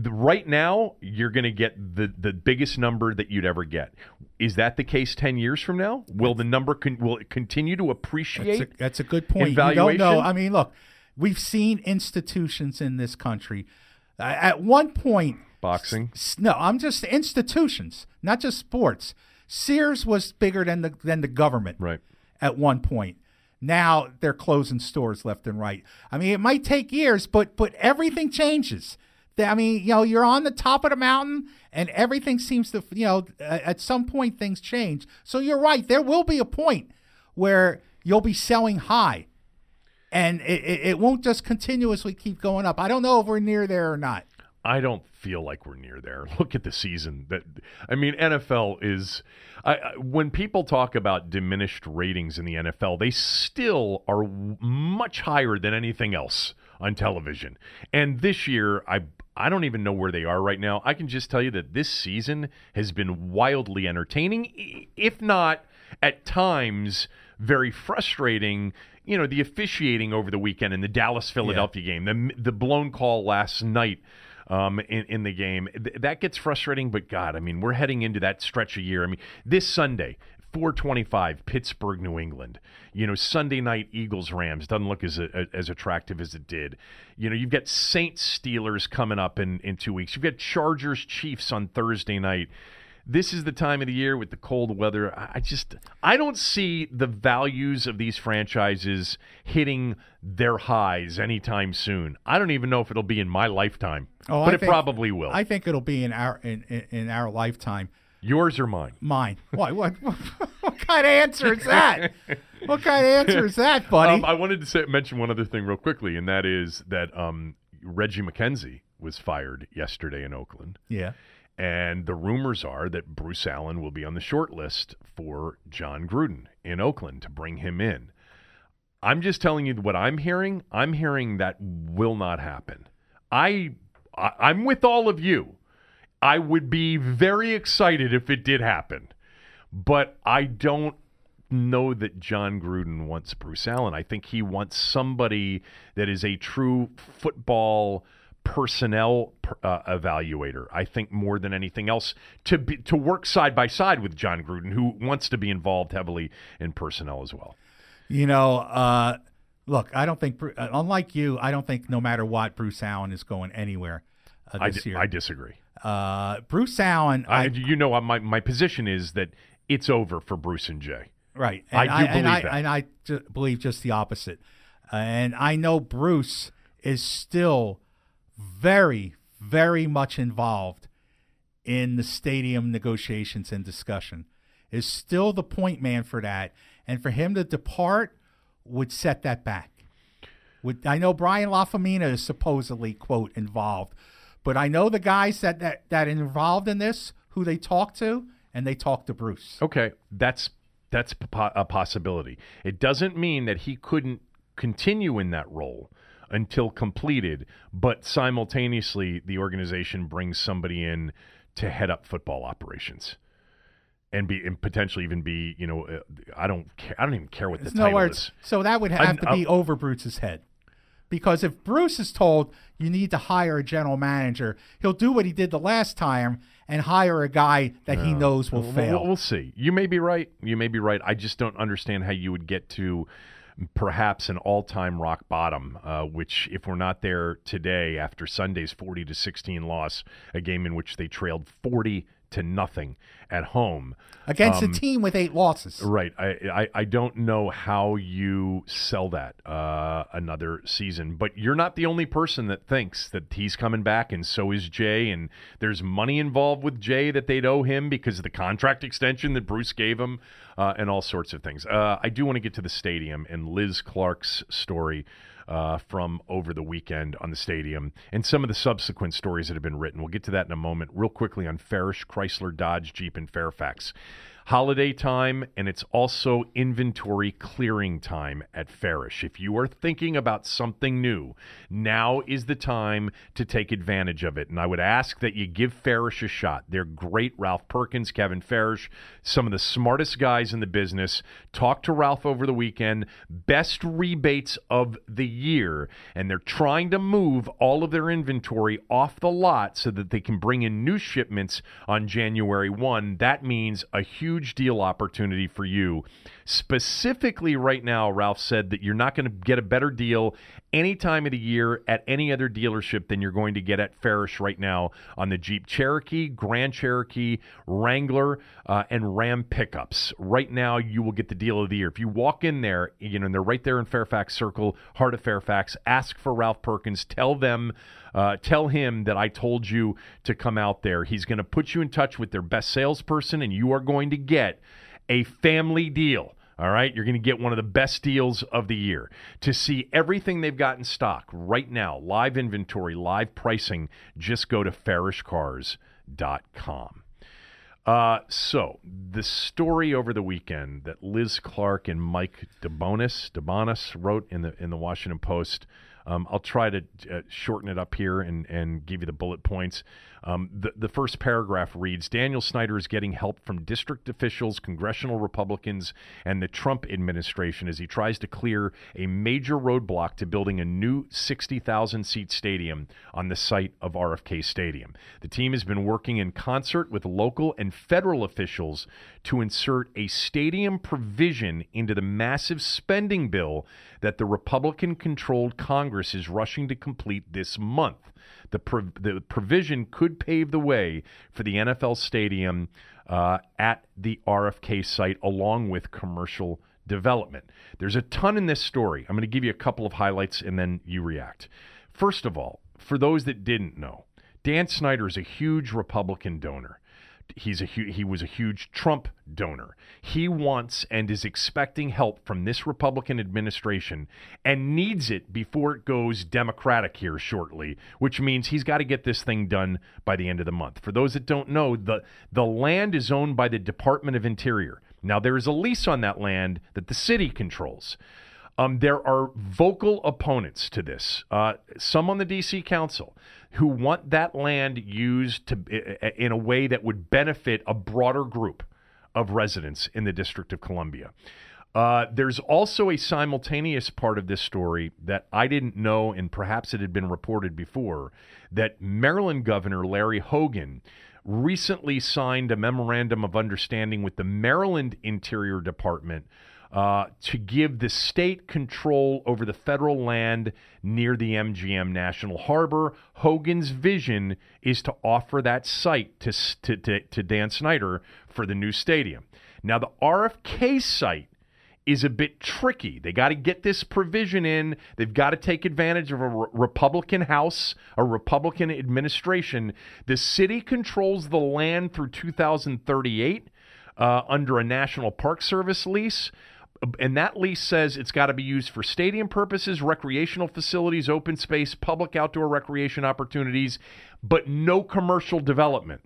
right now, you're going to get the, the biggest number that you'd ever get. Is that the case ten years from now? Will the number con- will it continue to appreciate? That's a, that's a good point. You don't know. I mean, look, we've seen institutions in this country. Uh, at one point, boxing. S- no, I'm just institutions, not just sports. Sears was bigger than the than the government. Right. At one point. Now they're closing stores left and right. I mean, it might take years, but but everything changes. I mean, you know, you're on the top of the mountain, and everything seems to, you know, at some point things change. So you're right. There will be a point where you'll be selling high, and it, it won't just continuously keep going up. I don't know if we're near there or not. I don't feel like we're near there. Look at the season. That I mean, N F L is I, I, when people talk about diminished ratings in the N F L, they still are much higher than anything else on television. And this year, I I don't even know where they are right now. I can just tell you that this season has been wildly entertaining, if not at times very frustrating. You know, the officiating over the weekend in the Dallas-Philadelphia yeah. game, the the blown call last night um, in, in the game, Th- that gets frustrating. But God, I mean, we're heading into that stretch of year. I mean, this Sunday, four twenty-five, Pittsburgh, New England. You know, Sunday night, Eagles, Rams doesn't look as a, as attractive as it did. You know, you've got Saints, Steelers coming up in, in two weeks. You've got Chargers, Chiefs on Thursday night. This is the time of the year with the cold weather. I just, I don't see the values of these franchises hitting their highs anytime soon. I don't even know if it'll be in my lifetime, oh, but I it think, probably will. I think it'll be in our in, in, in our lifetime. Yours or mine? Mine. Why? What? What, what kind of answer is that? What kind of answer is that, buddy? Um, I wanted to say, mention one other thing real quickly, and that is that um, Reggie McKenzie was fired yesterday in Oakland. Yeah. And the rumors are that Bruce Allen will be on the short list for John Gruden in Oakland to bring him in. I'm just telling you what I'm hearing. I'm hearing that will not happen. I, I I'm with all of you. I would be very excited if it did happen. But I don't know that John Gruden wants Bruce Allen. I think he wants somebody that is a true football personnel uh, evaluator, I think, more than anything else, to be, to work side by side with John Gruden, who wants to be involved heavily in personnel as well. You know, uh, look, I don't think, unlike you, I don't think no matter what, Bruce Allen is going anywhere uh, this I di- year. I disagree. Uh, Bruce Allen. I, I, you know, my, my position is that it's over for Bruce and Jay. Right. And I do I, believe and I, that. And I ju- believe just the opposite. Uh, and I know Bruce is still very, very much involved in the stadium negotiations and discussion, is still the point man for that. And for him to depart would set that back. Would, I know Brian LaFamina is supposedly, quote, involved. But I know the guys that, that, that involved in this, who they talk to, and they talk to Bruce. Okay, that's that's a possibility. It doesn't mean that he couldn't continue in that role until completed, but simultaneously the organization brings somebody in to head up football operations and be and potentially even be, you know, I don't care, I don't even care what the There's title no words. is. So that would have I, to be I, over Bruce's head. Because if Bruce is told you need to hire a general manager, he'll do what he did the last time and hire a guy that no, he knows will we'll, fail. We'll see. You may be right. You may be right. I just don't understand how you would get to perhaps an all-time rock bottom, uh, which if we're not there today after Sunday's forty to sixteen loss, a game in which they trailed forty to nothing at home against um, a team with eight losses. Right. I, I, I don't know how you sell that uh, another season, but you're not the only person that thinks that he's coming back. And so is Jay. And there's money involved with Jay that they'd owe him because of the contract extension that Bruce gave him uh, and all sorts of things. Uh, I do want to get to the stadium and Liz Clark's story Uh, from over the weekend on the stadium and some of the subsequent stories that have been written. We'll get to that in a moment. Real quickly on Farish, Chrysler, Dodge, Jeep, and Fairfax. Holiday time, and it's also inventory clearing time at Farish. If you are thinking about something new, now is the time to take advantage of it. And I would ask that you give Farish a shot. They're great. Ralph Perkins, Kevin Farish, some of the smartest guys in the business. Talk to Ralph over the weekend. Best rebates of the year, and they're trying to move all of their inventory off the lot so that they can bring in new shipments on January first. That means a huge deal opportunity for you. Specifically right now, Ralph said that you're not going to get a better deal any time of the year at any other dealership than you're going to get at Farish right now on the Jeep Cherokee, Grand Cherokee, Wrangler, uh, and Ram pickups. Right now, you will get the deal of the year. If you walk in there, you know, and they're right there in Fairfax Circle, heart of Fairfax, ask for Ralph Perkins. Tell them, uh, tell him that I told you to come out there. He's going to put you in touch with their best salesperson, and you are going to get a family deal. All right, you're going to get one of the best deals of the year. To see everything they've got in stock right now, live inventory, live pricing, just go to Farish Cars dot com. Uh, so the story over the weekend that Liz Clark and Mike DeBonis, DeBonis wrote in the in the Washington Post. Um, I'll try to uh, shorten it up here and, and give you the bullet points. Um, the, the first paragraph reads, Daniel Snyder is getting help from district officials, congressional Republicans, and the Trump administration as he tries to clear a major roadblock to building a new sixty thousand seat stadium on the site of R F K Stadium. The team has been working in concert with local and federal officials to insert a stadium provision into the massive spending bill that the Republican-controlled Congress is rushing to complete this month. The, prov- the provision could pave the way for the N F L stadium uh, at the R F K site, along with commercial development. There's a ton in this story. I'm going to give you a couple of highlights and then you react. First of all, for those that didn't know, Dan Snyder is a huge Republican donor. He's a hu- he was a huge Trump donor. He wants and is expecting help from this Republican administration and needs it before it goes Democratic here shortly, which means he's got to get this thing done by the end of the month. For those that don't know, the, the land is owned by the Department of Interior. Now, there is a lease on that land that the city controls. Um, there are vocal opponents to this, uh, some on the D C Council, who want that land used to in a way that would benefit a broader group of residents in the District of Columbia. Uh, there's also a simultaneous part of this story that I didn't know, and perhaps it had been reported before, that Maryland Governor Larry Hogan recently signed a memorandum of understanding with the Maryland Interior Department Uh, to give the state control over the federal land near the M G M National Harbor. Hogan's vision is to offer that site to, to, to, to Dan Snyder for the new stadium. Now, the R F K site is a bit tricky. They got to get this provision in. They've got to take advantage of a re- Republican House, a Republican administration. The city controls the land through two thousand thirty-eight uh, under a National Park Service lease. And that lease says it's got to be used for stadium purposes, recreational facilities, open space, public outdoor recreation opportunities, but no commercial development.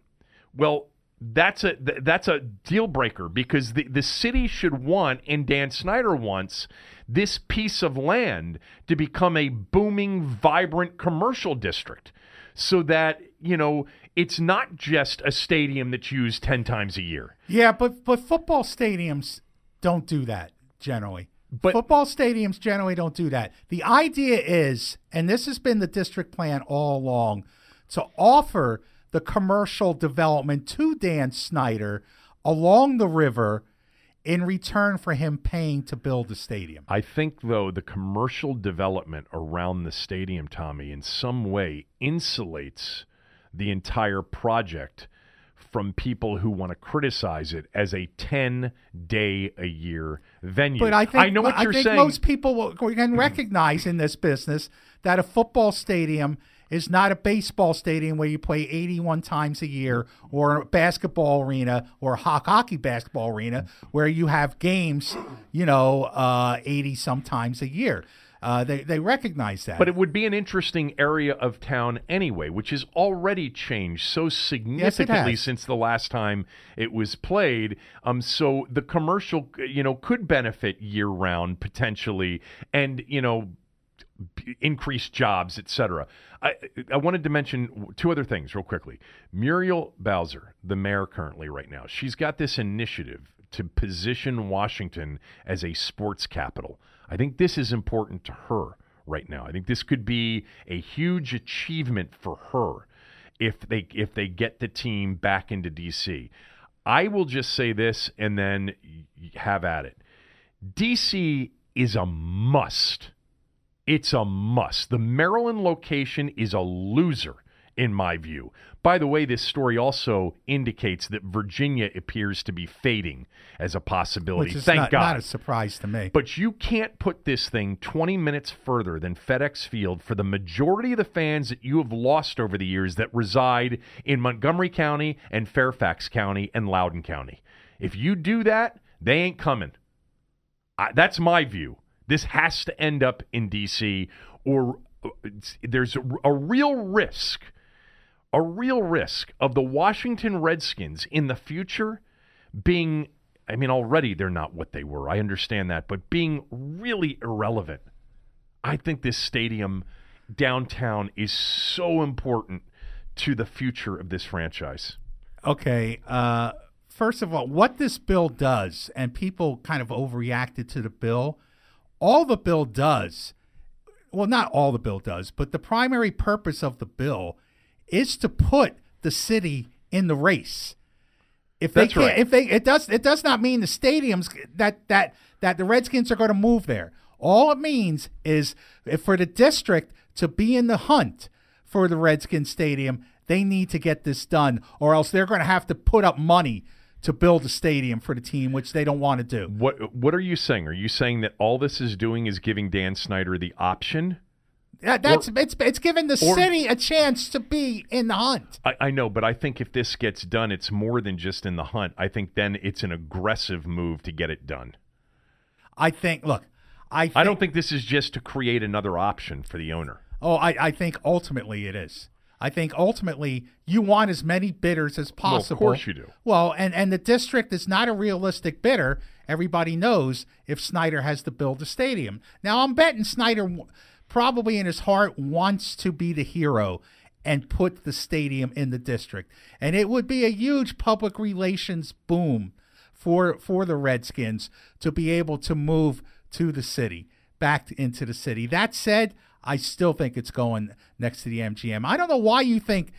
Well, that's a that's a deal breaker because the, the city should want, and Dan Snyder wants, this piece of land to become a booming, vibrant commercial district. so that, you know, it's not just a stadium that's used ten times a year. Yeah, but but football stadiums don't do that generally. But football stadiums generally don't do that. The idea is, and this has been the district plan all along, to offer the commercial development to Dan Snyder along the river in return for him paying to build the stadium. I think, though, the commercial development around the stadium, Tommy, in some way insulates the entire project from people who want to criticize it as a ten-day-a-year venue. But I think, I know what I you're think saying. Most people will, can recognize in this business that a football stadium is not a baseball stadium where you play eighty-one times a year, or a basketball arena, or a hockey basketball arena where you have games, you know, uh, eighty sometimes a year. Uh, they, they recognize that. But it would be an interesting area of town anyway, which has already changed so significantly yes, since the last time it was played. Um, so the commercial, you know, could benefit year-round potentially, and, you know, increased jobs, et cetera. I, I wanted to mention two other things real quickly. Muriel Bowser, the mayor currently right now, she's got this initiative to position Washington as a sports capital. I think this is important to her right now. I think this could be a huge achievement for her if they if they get the team back into D C. I will just say this and then have at it. D C is a must. It's a must. The Maryland location is a loser, in my view. By the way, this story also indicates that Virginia appears to be fading as a possibility. Which is Thank not, God. Not a surprise to me. But you can't put this thing twenty minutes further than FedEx Field for the majority of the fans that you have lost over the years that reside in Montgomery County and Fairfax County and Loudoun County. If you do that, they ain't coming. I, that's my view. This has to end up in D C, or there's a, a real risk, a real risk of the Washington Redskins in the future being, I mean, already they're not what they were. I understand that, but being really irrelevant. I think this stadium downtown is so important to the future of this franchise. Okay, uh, first of all, what this bill does, and people kind of overreacted to the bill, all the bill does, well, not all the bill does, but the primary purpose of the bill is to put the city in the race. If they can't, right. if they, it does, it does not mean the stadiums that that that the Redskins are going to move there. All it means is if for the district to be in the hunt for the Redskins stadium, they need to get this done, or else they're going to have to put up money to build a stadium for the team, which they don't want to do. What What are you saying? Are you saying that all this is doing is giving Dan Snyder the option? That, that's or, it's it's giving the or, city a chance to be in the hunt. I, I know, but I think if this gets done, it's more than just in the hunt. I think then it's an aggressive move to get it done. I think. Look, I think, I don't think this is just to create another option for the owner. Oh, I, I think ultimately it is. I think ultimately you want as many bidders as possible. Well, of course you do. Well, and, and the district is not a realistic bidder. Everybody knows if Snyder has to build a stadium. Now, I'm betting Snyder probably in his heart wants to be the hero and put the stadium in the district. And it would be a huge public relations boom for for the Redskins to be able to move to the city, back into the city. That said, I still think it's going next to the M G M. I don't know why you think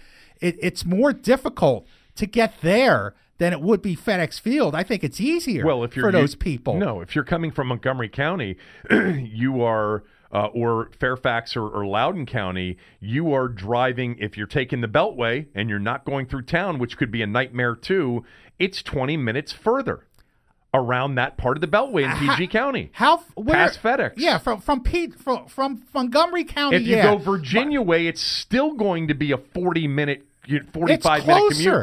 it, it's more difficult to get there than it would be FedEx Field. I think it's easier well, if you're, for those you, people. No, if you're coming from Montgomery County, you are, uh, or Fairfax or, or Loudoun County, you are driving, if you're taking the Beltway and you're not going through town, which could be a nightmare too, it's twenty minutes further around that part of the Beltway in P G how, County. How where, past FedEx. Yeah, from from, P, from from Montgomery County. If you yeah, go Virginia but, way, it's still going to be a forty-minute, forty-five-minute commute.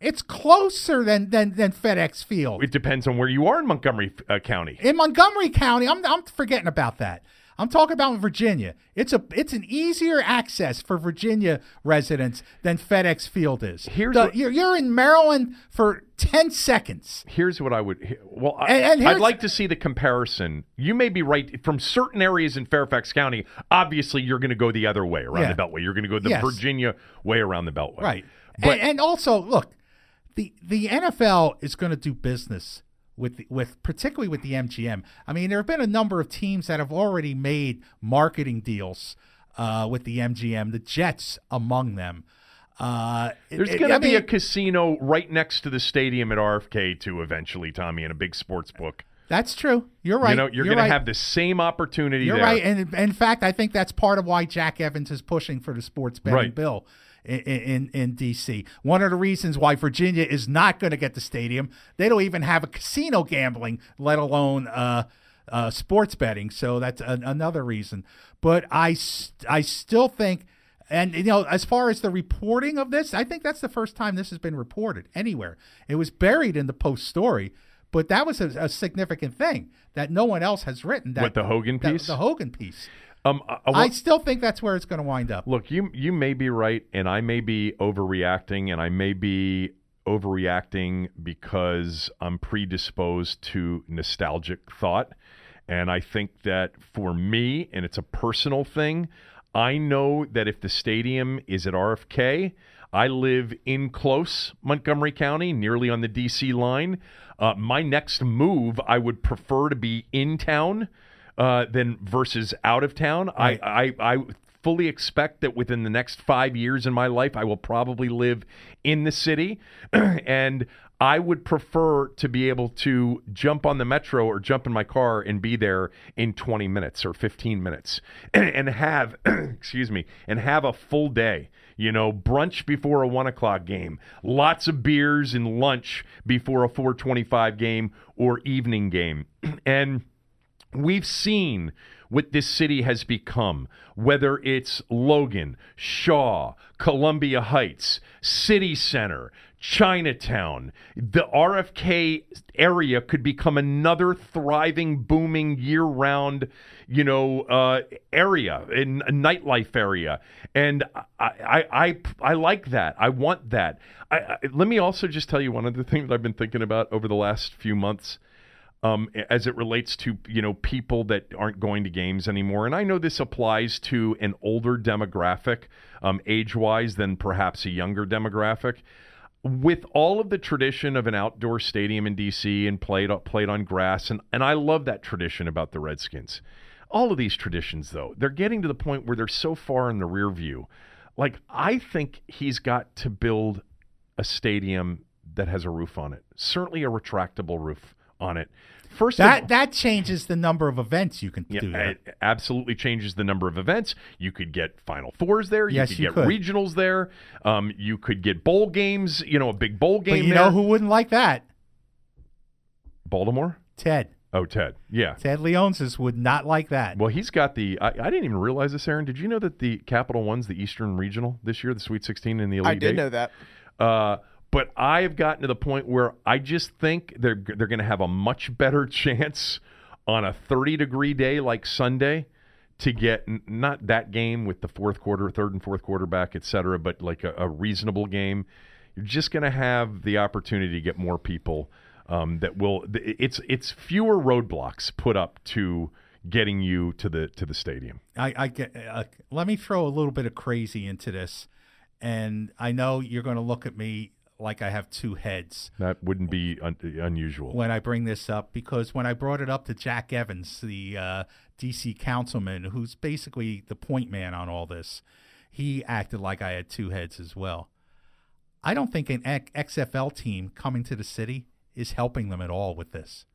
It's closer than, than than FedEx Field. It depends on where you are in Montgomery uh, County. In Montgomery County, I'm I'm forgetting about that. I'm talking about in Virginia. It's a it's an easier access for Virginia residents than FedEx Field is. Here's the, what, you're, you're in Maryland for ten seconds. Here's what I would – well, I, and, and I'd like to see the comparison. You may be right. From certain areas in Fairfax County, obviously you're going to go the other way around yeah. the Beltway. You're going to go the yes. Virginia way around the Beltway. Right. But, and, and also, look, the, the N F L is going to do business with the, with particularly with the M G M. I mean, there have been a number of teams that have already made marketing deals uh, with the M G M, the Jets among them. Uh, There's going to be mean, a casino right next to the stadium at R F K too eventually, Tommy, and a big sports book. That's true. You're right. You know, you're, you're going right. to have the same opportunity you're there. You're right. And in fact, I think that's part of why Jack Evans is pushing for the sports betting right. bill. In, in in D C. One of the reasons why Virginia is not going to get the stadium, they don't even have a casino gambling, let alone uh, uh, sports betting. So that's an, another reason. But I, st- I still think, and you know, as far as the reporting of this, I think that's the first time this has been reported anywhere. It was buried in the Post story, but that was a, a significant thing that no one else has written. That, With the Hogan that, piece? The Hogan piece. Um, I, I, I still think that's where it's going to wind up. Look, you you may be right, and I may be overreacting, and I may be overreacting because I'm predisposed to nostalgic thought. And I think that for me, and it's a personal thing, I know that if the stadium is at R F K, I live in close Montgomery County, nearly on the D C line. Uh, my next move, I would prefer to be in town Uh, then versus out of town. Right. I, I, I fully expect that within the next five years in my life, I will probably live in the city. And I would prefer to be able to jump on the metro or jump in my car and be there in twenty minutes or fifteen minutes and have, excuse me, and have a full day. You know, brunch before a one o'clock game, lots of beers and lunch before a four twenty-five game or evening game. And we've seen what this city has become, whether it's Logan, Shaw, Columbia Heights, City Center, Chinatown. The R F K area could become another thriving, booming, year-round, you know, uh, area, in a nightlife area. And I, I, I, I like that. I want that. I, I, let me also just tell you one other thing that I've been thinking about over the last few months. Um, as it relates to, you know, people that aren't going to games anymore. And I know this applies to an older demographic, um, age-wise, than perhaps a younger demographic. With all of the tradition of an outdoor stadium in D C and played, played on grass, and, and I love that tradition about the Redskins. All of these traditions, though, they're getting to the point where they're so far in the rear view. Like, I think he's got to build a stadium that has a roof on it, certainly a retractable roof on it. First that of, that changes the number of events you can yeah, do. That. It absolutely changes the number of events. You could get Final Fours there. You yes, could you get could. regionals there. Um, you could get bowl games. You know, a big bowl game. But you there. know who wouldn't like that? Baltimore? Ted. Oh, Ted. Yeah. Ted Leonsis would not like that. Well, he's got the. I, I didn't even realize this, Aaron. Did you know that the Capital One's the Eastern Regional this year, the Sweet sixteen and the Elite Eight? I did eight? know that. Uh, But I've gotten to the point where I just think they're they're going to have a much better chance on a thirty-degree day like Sunday to get n- not that game with the fourth quarter, third and fourth quarterback, et cetera, but like a, a reasonable game. You're just going to have the opportunity to get more people um, that will. It's it's fewer roadblocks put up to getting you to the to the stadium. I, I get. Uh, let me throw a little bit of crazy into this, and I know you're going to look at me like I have two heads. That wouldn't be un- unusual. When I bring this up, because when I brought it up to Jack Evans, the uh, D C councilman, who's basically the point man on all this, he acted like I had two heads as well. I don't think an X F L team coming to the city is helping them at all with this.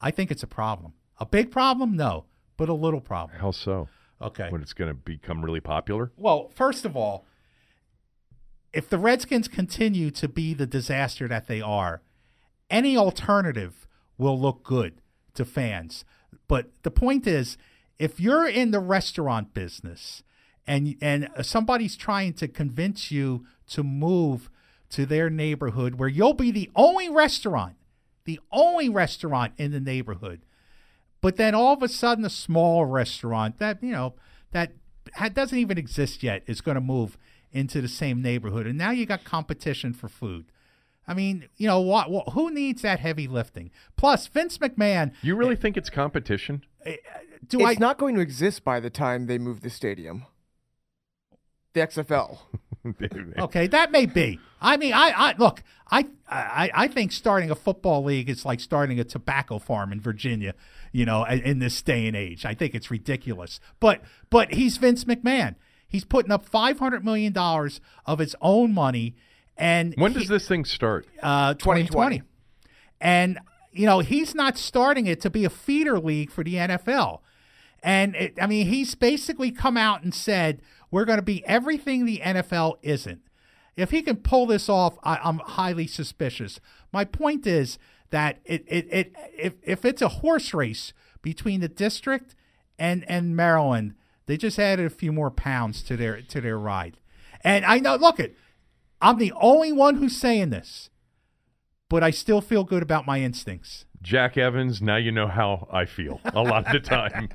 I think it's a problem. A big problem? No, but a little problem. How so? Okay. When it's going to become really popular? Well, first of all, if the Redskins continue to be the disaster that they are, any alternative will look good to fans. But the point is, if you're in the restaurant business and and somebody's trying to convince you to move to their neighborhood where you'll be the only restaurant, the only restaurant in the neighborhood, But then all of a sudden, a small restaurant that, you know, that doesn't even exist yet is going to move into the same neighborhood. And now you got competition for food. I mean, you know, what, what, who needs that heavy lifting? Plus, Vince McMahon. You really it, think it's competition? It, do it's I, not going to exist by the time they move the stadium. The X F L. Okay, that may be. I mean, I, I look, I, I I think starting a football league is like starting a tobacco farm in Virginia, you know, in, in this day and age. I think it's ridiculous. But but he's Vince McMahon. He's putting up five hundred million dollars of his own money. And when does he, this thing start? Uh, twenty twenty. And, you know, he's not starting it to be a feeder league for the N F L. And, it, I mean, he's basically come out and said, we're going to be everything the N F L isn't. If he can pull this off, I, I'm highly suspicious. My point is that it, it, it, if, if it's a horse race between the district and, and Maryland, they just added a few more pounds to their to their ride. And I know, look, it, I'm the only one who's saying this, but I still feel good about my instincts. Jack Evans, now you know how I feel a lot of the time.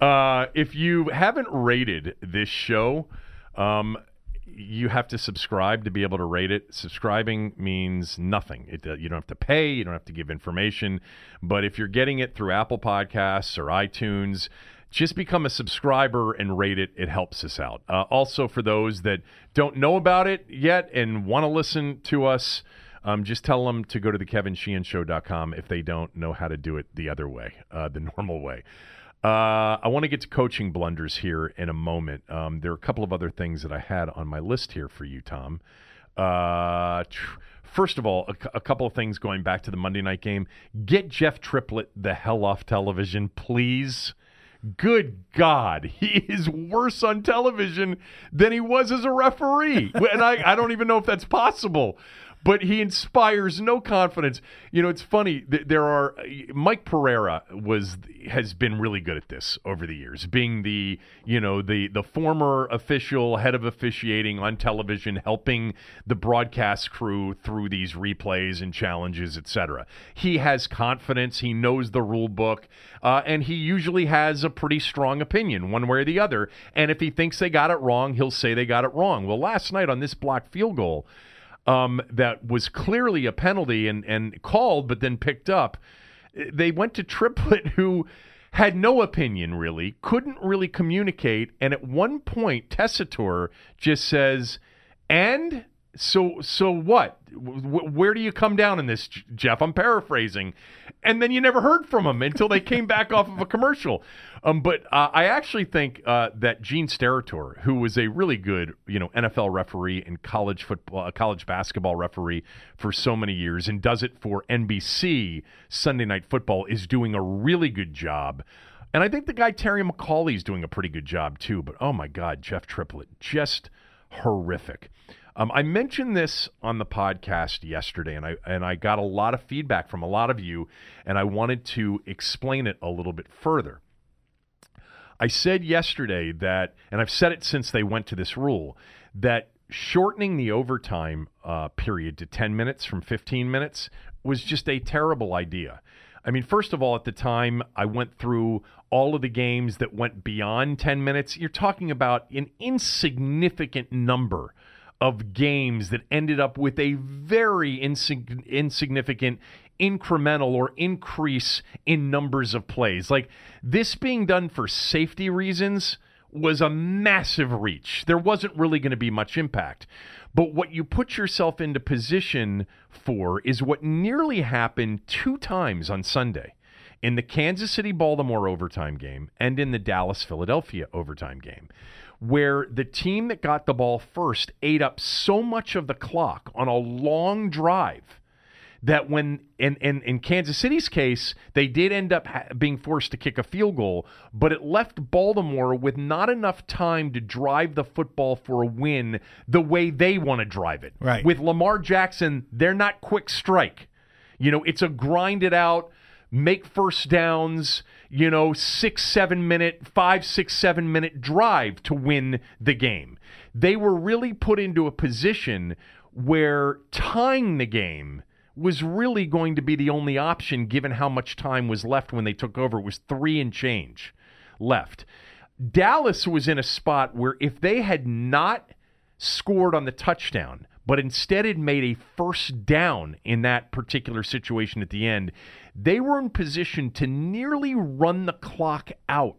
Uh, if you haven't rated this show, um, you have to subscribe to be able to rate it. Subscribing means nothing. It, uh, you don't have to pay. You don't have to give information. But if you're getting it through Apple Podcasts or iTunes, just become a subscriber and rate it. It helps us out. Uh, also, for those that don't know about it yet and want to listen to us, Um, just tell them to go to the Kevin Sheehan Show dot com if they don't know how to do it the other way, uh, the normal way. Uh, I want to get to coaching blunders here in a moment. Um, there are a couple of other things that I had on my list here for you, Tom. Uh, tr- first of all, a, c- a couple of things going back to the Monday night game. Get Jeff Triplett the hell off television, please. Good God, he is worse on television than he was as a referee. And I, I don't even know if that's possible. But he inspires no confidence. You know, it's funny. There are Mike Pereira was has been really good at this over the years, being the you know the the former official, head of officiating on television, helping the broadcast crew through these replays and challenges, et cetera. He has confidence. He knows the rule book, uh, and he usually has a pretty strong opinion, one way or the other. And if he thinks they got it wrong, he'll say they got it wrong. Well, last night on this blocked field goal. Um, that was clearly a penalty and, and called, but then picked up. They went to Triplett, who had no opinion really, couldn't really communicate. And at one point, Tessitore just says, and so so what? W- where do you come down in this, Jeff? I'm paraphrasing. And then you never heard from him until they came back off of a commercial. Um, but uh, I actually think uh, that Gene Steratore, who was a really good, you know, N F L referee and college football, college basketball referee for so many years, and does it for N B C Sunday Night Football, is doing a really good job. And I think the guy Terry McCauley is doing a pretty good job too. But oh my God, Jeff Triplett, just horrific. Um, I mentioned this on the podcast yesterday, and I and I got a lot of feedback from a lot of you, and I wanted to explain it a little bit further. I said yesterday that, and I've said it since they went to this rule, that shortening the overtime uh, period to ten minutes from fifteen minutes was just a terrible idea. I mean, first of all, at the time, I went through all of the games that went beyond ten minutes. You're talking about an insignificant number of games that ended up with a very insig- insignificant incremental or increase in numbers of plays. Like, this being done for safety reasons was a massive reach. There wasn't really going to be much impact. But what you put yourself into position for is what nearly happened two times on Sunday, in the Kansas City-Baltimore overtime game and in the Dallas-Philadelphia overtime game, where the team that got the ball first ate up so much of the clock on a long drive that when, in, in, in Kansas City's case, they did end up ha- being forced to kick a field goal, but it left Baltimore with not enough time to drive the football for a win the way they want to drive it. Right. With Lamar Jackson, they're not quick strike. You know, it's a grind it out, make first downs, you know, six, seven minute, five, six, seven minute drive to win the game. They were really put into a position where tying the game was really going to be the only option given how much time was left when they took over. It was three and change left. Dallas was in a spot where if they had not scored on the touchdown, but instead had made a first down in that particular situation at the end, they were in position to nearly run the clock out,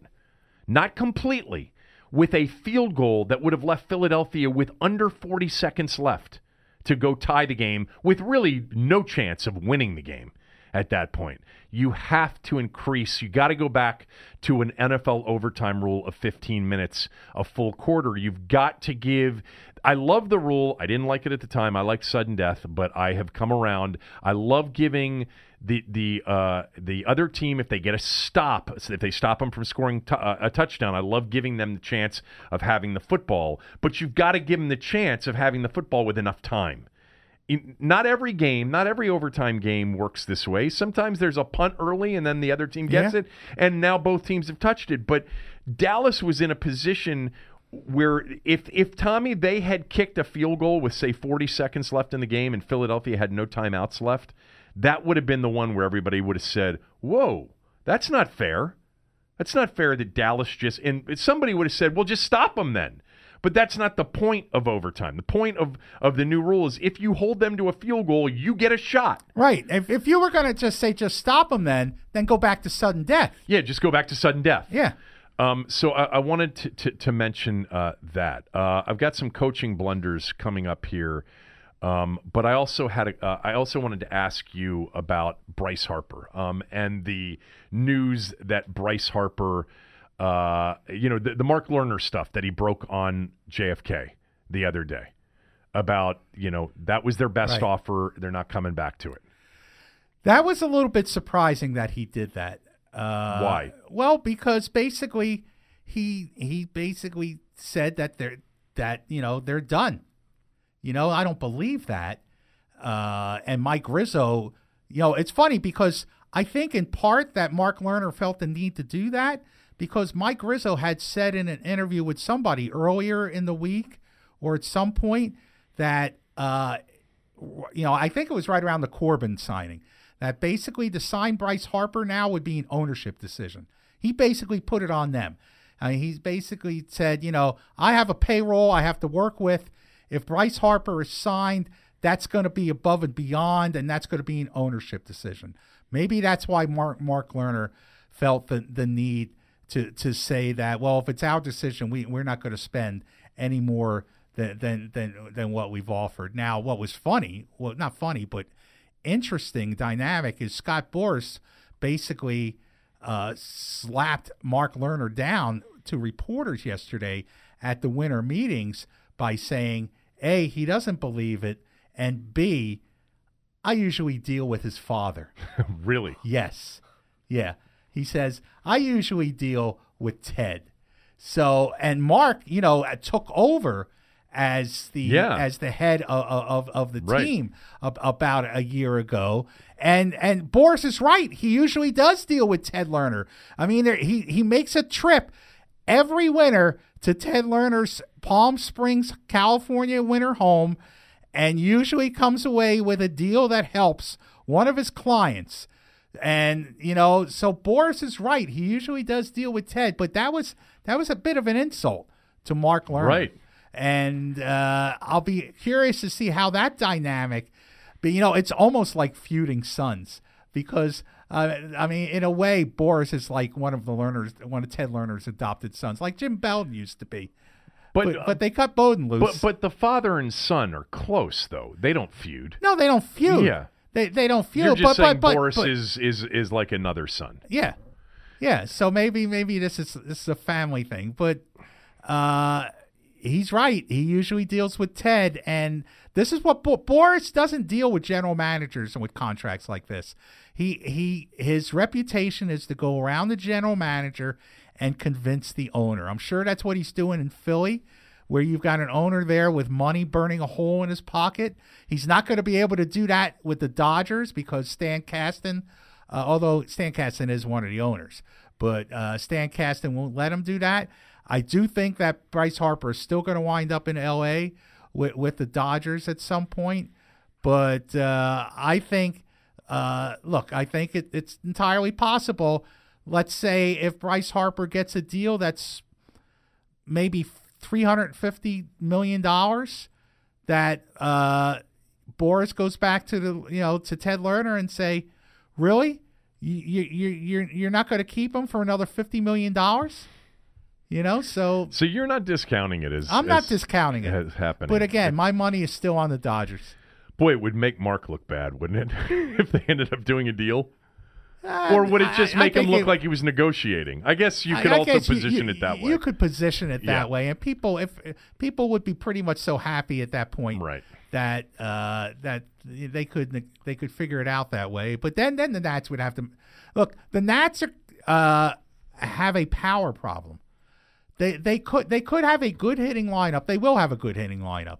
not completely, with a field goal that would have left Philadelphia with under forty seconds left to go tie the game with really no chance of winning the game at that point. You have to increase. You got to go back to an N F L overtime rule of fifteen minutes a full quarter. You've got to give. I love the rule. I didn't like it at the time. I like sudden death, but I have come around. I love giving the the uh, the other team, if they get a stop, if they stop them from scoring t- a touchdown, I love giving them the chance of having the football. But you've got to give them the chance of having the football with enough time. In, not every game, not every overtime game works this way. Sometimes there's a punt early and then the other team gets yeah. it, and now both teams have touched it. But Dallas was in a position where if if Tommy, they had kicked a field goal with, say, forty seconds left in the game and Philadelphia had no timeouts left, that would have been the one where everybody would have said, whoa, that's not fair. That's not fair that Dallas just – and somebody would have said, well, just stop them then. But that's not the point of overtime. The point of, of the new rule is if you hold them to a field goal, you get a shot. Right. If if you were going to just say just stop them then, then go back to sudden death. Yeah, just go back to sudden death. Yeah. Um, so I, I wanted to, to, to mention uh, that. Uh, I've got some coaching blunders coming up here, um, but I also had a, uh, I also wanted to ask you about Bryce Harper um, and the news that Bryce Harper, uh, you know, the, the Mark Lerner stuff that he broke on J F K the other day about, you know, that was their best right. offer. They're not coming back to it. That was a little bit surprising that he did that. Uh, Why? Well, because basically he he basically said that they're that you know they're done. You know, I don't believe that. Uh, and Mike Rizzo, you know, it's funny because I think in part that Mark Lerner felt the need to do that because Mike Rizzo had said in an interview with somebody earlier in the week or at some point that uh, you know, I think it was right around the Corbin signing, that basically to sign Bryce Harper now would be an ownership decision. He basically put it on them. I mean, he's basically said, you know, I have a payroll I have to work with. If Bryce Harper is signed, that's going to be above and beyond, and that's going to be an ownership decision. Maybe that's why Mark, Mark Lerner felt the, the need to to say that, well, if it's our decision, we, we're not going to spend any more than, than, than, than what we've offered. Now, what was funny, well, not funny, but interesting dynamic is Scott Boras basically uh, slapped Mark Lerner down to reporters yesterday at the winter meetings by saying, A, he doesn't believe it, and B, I usually deal with his father. Really? Yes. Yeah. He says, I usually deal with Ted. So, and Mark, you know, took over as the yeah. as the head of of, of the right. team ab- about a year ago. And and Boras is right. He usually does deal with Ted Lerner. I mean, there, he, he makes a trip every winter to Ted Lerner's Palm Springs, California winter home and usually comes away with a deal that helps one of his clients. And, you know, so Boras is right. He usually does deal with Ted, but that was that was a bit of an insult to Mark Lerner. Right. And uh, I'll be curious to see how that dynamic, but you know, it's almost like feuding sons because uh, I mean, in a way, Boras is like one of the Lerners, one of Ted Lerner's adopted sons, like Jim Bowden used to be. But but, uh, but they cut Bowden loose. But, but the father and son are close, though. They don't feud. No, they don't feud. Yeah, they they don't feud. You're just but, saying but, but, Boras but, is is is like another son. Yeah, yeah. So maybe maybe this is this is a family thing, but. Uh, He's right. He usually deals with Ted, and this is what Bo- Boras doesn't deal with general managers and with contracts like this. He he his reputation is to go around the general manager and convince the owner. I'm sure that's what he's doing in Philly, where you've got an owner there with money burning a hole in his pocket. He's not going to be able to do that with the Dodgers because Stan Kasten, uh, although Stan Kasten is one of the owners, but uh, Stan Kasten won't let him do that. I do think that Bryce Harper is still going to wind up in L A with, with the Dodgers at some point, But uh, I think, uh, look, I think it, it's entirely possible. Let's say if Bryce Harper gets a deal that's maybe three hundred fifty million dollars, that uh, Boris goes back to the you know to Ted Lerner and say, really, you you you're you're not going to keep him for another fifty million dollars? You know, so so you're not discounting it as I'm not as discounting it as happening. But again, my money is still on the Dodgers. Boy, it would make Mark look bad, wouldn't it, if they ended up doing a deal? Uh, or would it just I, make I him look it, like he was negotiating? I guess you could I, I also position you, you, it that way. You could position it that yeah. way, and people if people would be pretty much so happy at that point, right? That uh, that they could they could figure it out that way. But then then the Nats would have to look. The Nats are, uh, have a power problem. They they could they could have a good hitting lineup. They will have a good hitting lineup,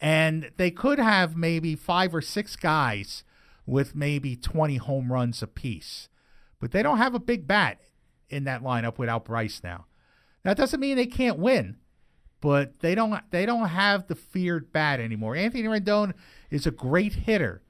and they could have maybe five or six guys with maybe twenty home runs apiece, but they don't have a big bat in that lineup without Bryce now. That doesn't mean they can't win, but they don't they don't have the feared bat anymore. Anthony Rendon is a great hitter,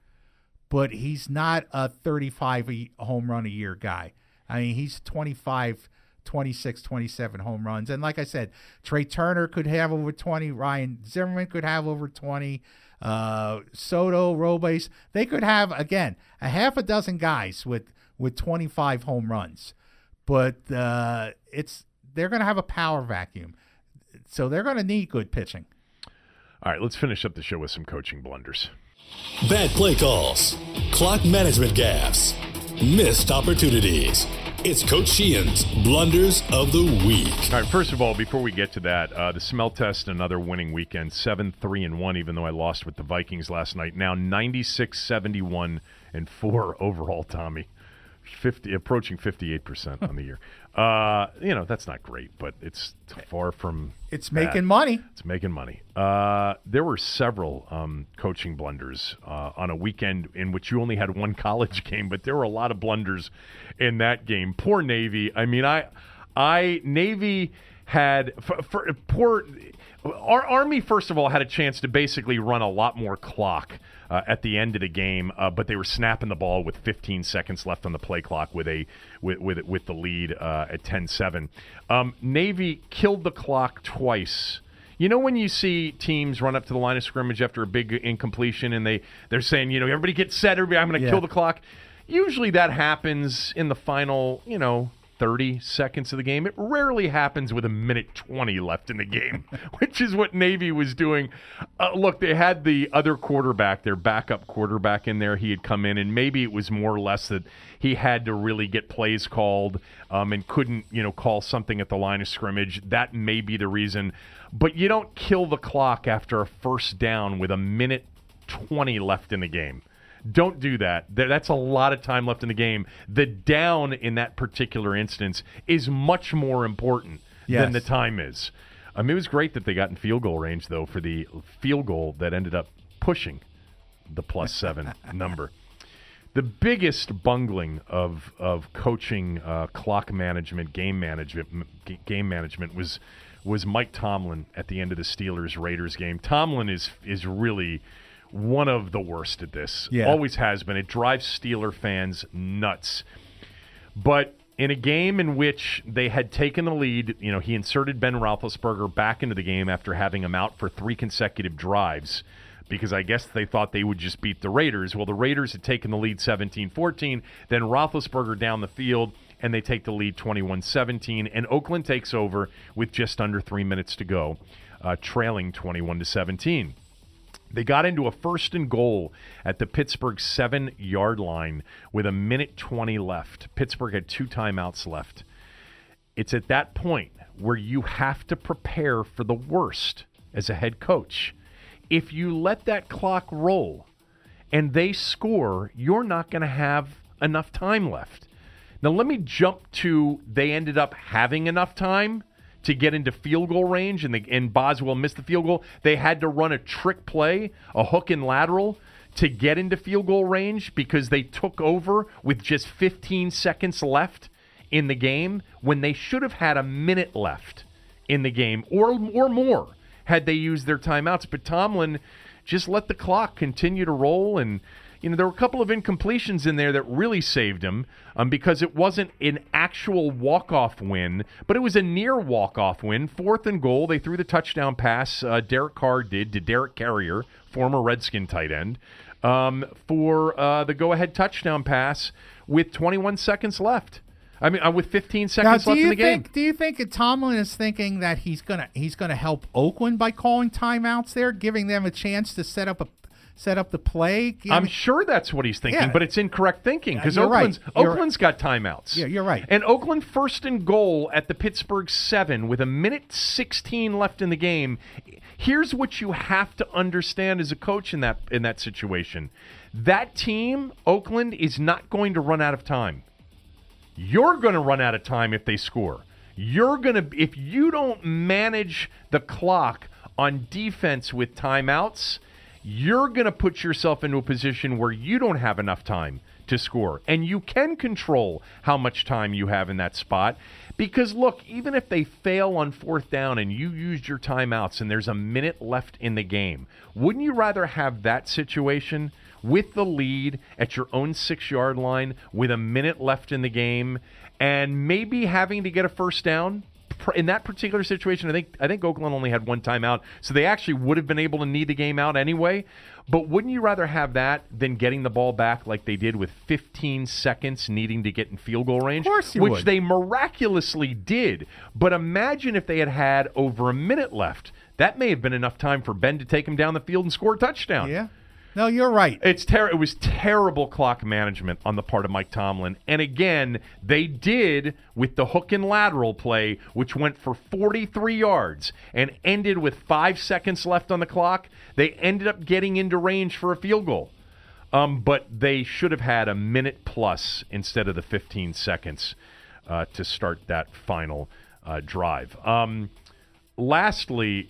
but he's not a thirty-five home run a year guy. I mean, he's twenty-five. twenty-six, twenty-seven home runs. And like I said, Trey Turner could have over twenty. Ryan Zimmerman could have over twenty. Uh, Soto, Robles, they could have, again, a half a dozen guys with, with twenty-five home runs. But uh, it's they're going to have a power vacuum. So they're going to need good pitching. All right, let's finish up the show with some coaching blunders. Bad play calls, clock management gaffes, missed opportunities. It's Coach Sheehan's Blunders of the Week. All right, first of all, before we get to that, uh, the smell test, another winning weekend, seven three and one, even though I lost with the Vikings last night. Now ninety-six, seventy-one, and four overall, Tommy. fifty approaching fifty-eight percent on the year. Uh, you know, that's not great, but it's far from It's bad. Making money. It's making money. Uh, there were several um, coaching blunders uh, on a weekend in which you only had one college game, but there were a lot of blunders in that game. Poor Navy. I mean, I, I Navy had for, for poor our Army, first of all, had a chance to basically run a lot more clock Uh, at the end of the game, uh, but they were snapping the ball with fifteen seconds left on the play clock with a with with, with the lead uh, at ten seven. Um, Navy killed the clock twice. You know when you see teams run up to the line of scrimmage after a big incompletion and they they're saying, you know, everybody get set, everybody, I'm going to yeah. kill the clock. Usually that happens in the final, you know, thirty seconds of the game. It rarely happens with a minute twenty left in the game, which is what Navy was doing. Uh, look, they had the other quarterback, their backup quarterback in there. He had come in, and maybe it was more or less that he had to really get plays called um, and couldn't, you know, call something at the line of scrimmage. That may be the reason. But you don't kill the clock after a first down with a minute twenty left in the game. Don't do that. That's a lot of time left in the game. The down in that particular instance is much more important yes. than the time is. I mean, it was great that they got in field goal range, though, for the field goal that ended up pushing the plus seven number. The biggest bungling of of coaching, uh, clock management, game management, m- game management was was Mike Tomlin at the end of the Steelers-Raiders game. Tomlin is is really one of the worst at this. Yeah. Always has been. It drives Steeler fans nuts. But in a game in which they had taken the lead, you know, he inserted Ben Roethlisberger back into the game after having him out for three consecutive drives because I guess they thought they would just beat the Raiders. Well, the Raiders had taken the lead seventeen fourteen, then Roethlisberger down the field, and they take the lead twenty-one seventeen, and Oakland takes over with just under three minutes to go, uh, trailing twenty-one to seventeen. They got into a first and goal at the Pittsburgh seven-yard line with a minute twenty left. Pittsburgh had two timeouts left. It's at that point where you have to prepare for the worst as a head coach. If you let that clock roll and they score, you're not going to have enough time left. Now let me jump to they ended up having enough time to get into field goal range, and, they, and Boswell missed the field goal. They had to run a trick play, a hook and lateral, to get into field goal range because they took over with just fifteen seconds left in the game when they should have had a minute left in the game or, or more had they used their timeouts. But Tomlin just let the clock continue to roll. And, you know, there were a couple of incompletions in there that really saved him um, because it wasn't an actual walk-off win, but it was a near walk-off win. Fourth and goal, they threw the touchdown pass, uh, Derek Carr did, to Derek Carrier, former Redskin tight end, um, for uh, the go-ahead touchdown pass with twenty-one seconds left. I mean, uh, with fifteen seconds now, left in the think, game. Do you think Tomlin is thinking that he's gonna he's gonna help Oakland by calling timeouts there, giving them a chance to set up a set up the play? You know, I'm sure that's what he's thinking, yeah. but it's incorrect thinking because yeah, Oakland's right. Oakland's right. got timeouts. Yeah, you're right. And Oakland first and goal at the Pittsburgh seven with a minute sixteen left in the game. Here's what you have to understand as a coach in that in that situation: that team, Oakland, is not going to run out of time. You're going to run out of time if they score. You're going to, if you don't manage the clock on defense with timeouts, you're going to put yourself into a position where you don't have enough time to score. And you can control how much time you have in that spot. Because, look, even if they fail on fourth down and you used your timeouts and there's a minute left in the game, wouldn't you rather have that situation with the lead at your own six-yard line with a minute left in the game and maybe having to get a first down? In that particular situation, I think I think Oakland only had one timeout, so they actually would have been able to need the game out anyway. But wouldn't you rather have that than getting the ball back like they did with fifteen seconds needing to get in field goal range? Of course you would. Which they miraculously did. But imagine if they had had over a minute left. That may have been enough time for Ben to take him down the field and score a touchdown. Yeah. No, you're right. It's ter- It was terrible clock management on the part of Mike Tomlin. And again, they did with the hook and lateral play, which went for forty-three yards and ended with five seconds left on the clock. They ended up getting into range for a field goal. Um, but they should have had a minute plus instead of the fifteen seconds uh, to start that final uh, drive. Um, lastly,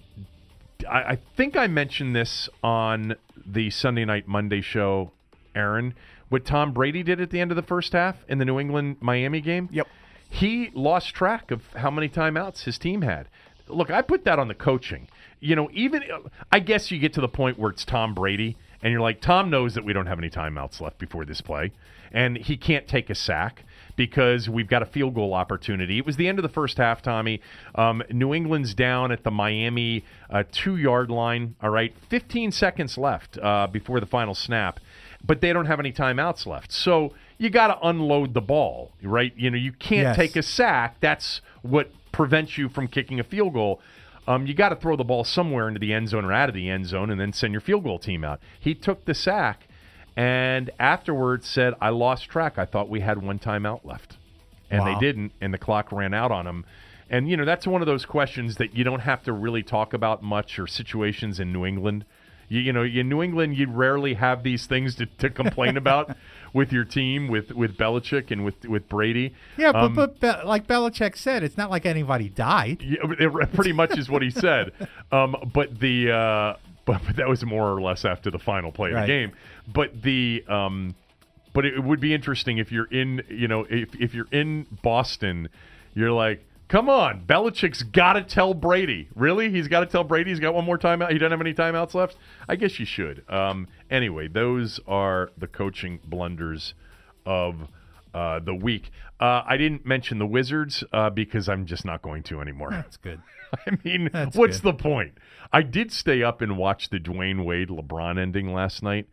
I, I think I mentioned this on the Sunday Night Monday show, Aaron, what Tom Brady did at the end of the first half in the New England-Miami game. Yep. He lost track of how many timeouts his team had. Look, I put that on the coaching. You know, even I guess you get to the point where it's Tom Brady, and you're like, Tom knows that we don't have any timeouts left before this play, and he can't take a sack because we've got a field goal opportunity. It was the end of the first half, Tommy. Um, New England's down at the Miami uh, two-yard line, all right, fifteen seconds left uh, before the final snap, but they don't have any timeouts left. So you got to unload the ball, right? You know, you can't yes. take a sack. That's what prevents you from kicking a field goal. Um, you got to throw the ball somewhere into the end zone or out of the end zone and then send your field goal team out. He took the sack and afterwards said, I lost track. I thought we had one timeout left. And wow. they didn't, and the clock ran out on him. And, you know, that's one of those questions that you don't have to really talk about much, or situations in New England. You, you know, in New England, you rarely have these things to, to complain about with your team, with, with Belichick and with, with Brady. Yeah, but, um, but, but like Belichick said, it's not like anybody died. Yeah, it pretty much is what he said. Um, but the uh, but, but that was more or less after the final play of right. the game. But the um, but it would be interesting if you're in you know if if you're in Boston, you're like, come on, Belichick's got to tell Brady. Really? He's got to tell Brady he's got one more timeout? He doesn't have any timeouts left? I guess you should. Um, anyway, those are the coaching blunders of uh, the week. Uh, I didn't mention the Wizards uh, because I'm just not going to anymore. That's good. I mean, That's what's good. the point? I did stay up and watch the Dwayne Wade-LeBron ending last night.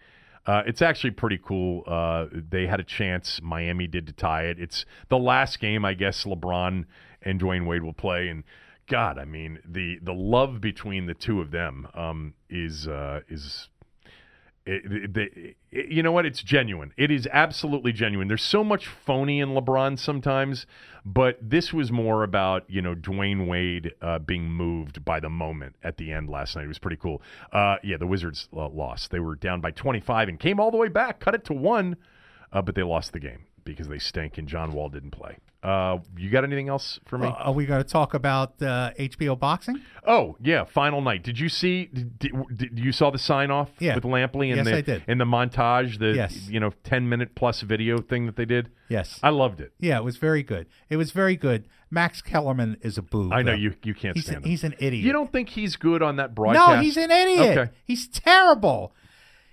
Uh, it's actually pretty cool. Uh, they had a chance. Miami did to tie it. It's the last game, I guess, LeBron and Dwayne Wade will play. And God, I mean, the the love between the two of them um, is uh, is it, it, it, you know what? It's genuine. It is absolutely genuine. There's so much phony in LeBron sometimes, but this was more about you know Dwayne Wade uh, being moved by the moment at the end last night. It was pretty cool. Uh, yeah, the Wizards uh, lost. They were down by twenty-five and came all the way back, cut it to one. uh, but they lost the game because they stink and John Wall didn't play. Uh, you got anything else for me? Uh, are we going to talk about uh, H B O boxing? Oh, yeah, final night. Did you see did, did, you saw the sign-off yeah. with Lampley and, yes, the, I did. and the montage, the yes. you know ten-minute-plus video thing that they did? Yes. I loved it. Yeah, it was very good. It was very good. Max Kellerman is a boob. I know, you you can't he's stand an, him. He's an idiot. You don't think he's good on that broadcast? No, he's an idiot. Okay. He's terrible.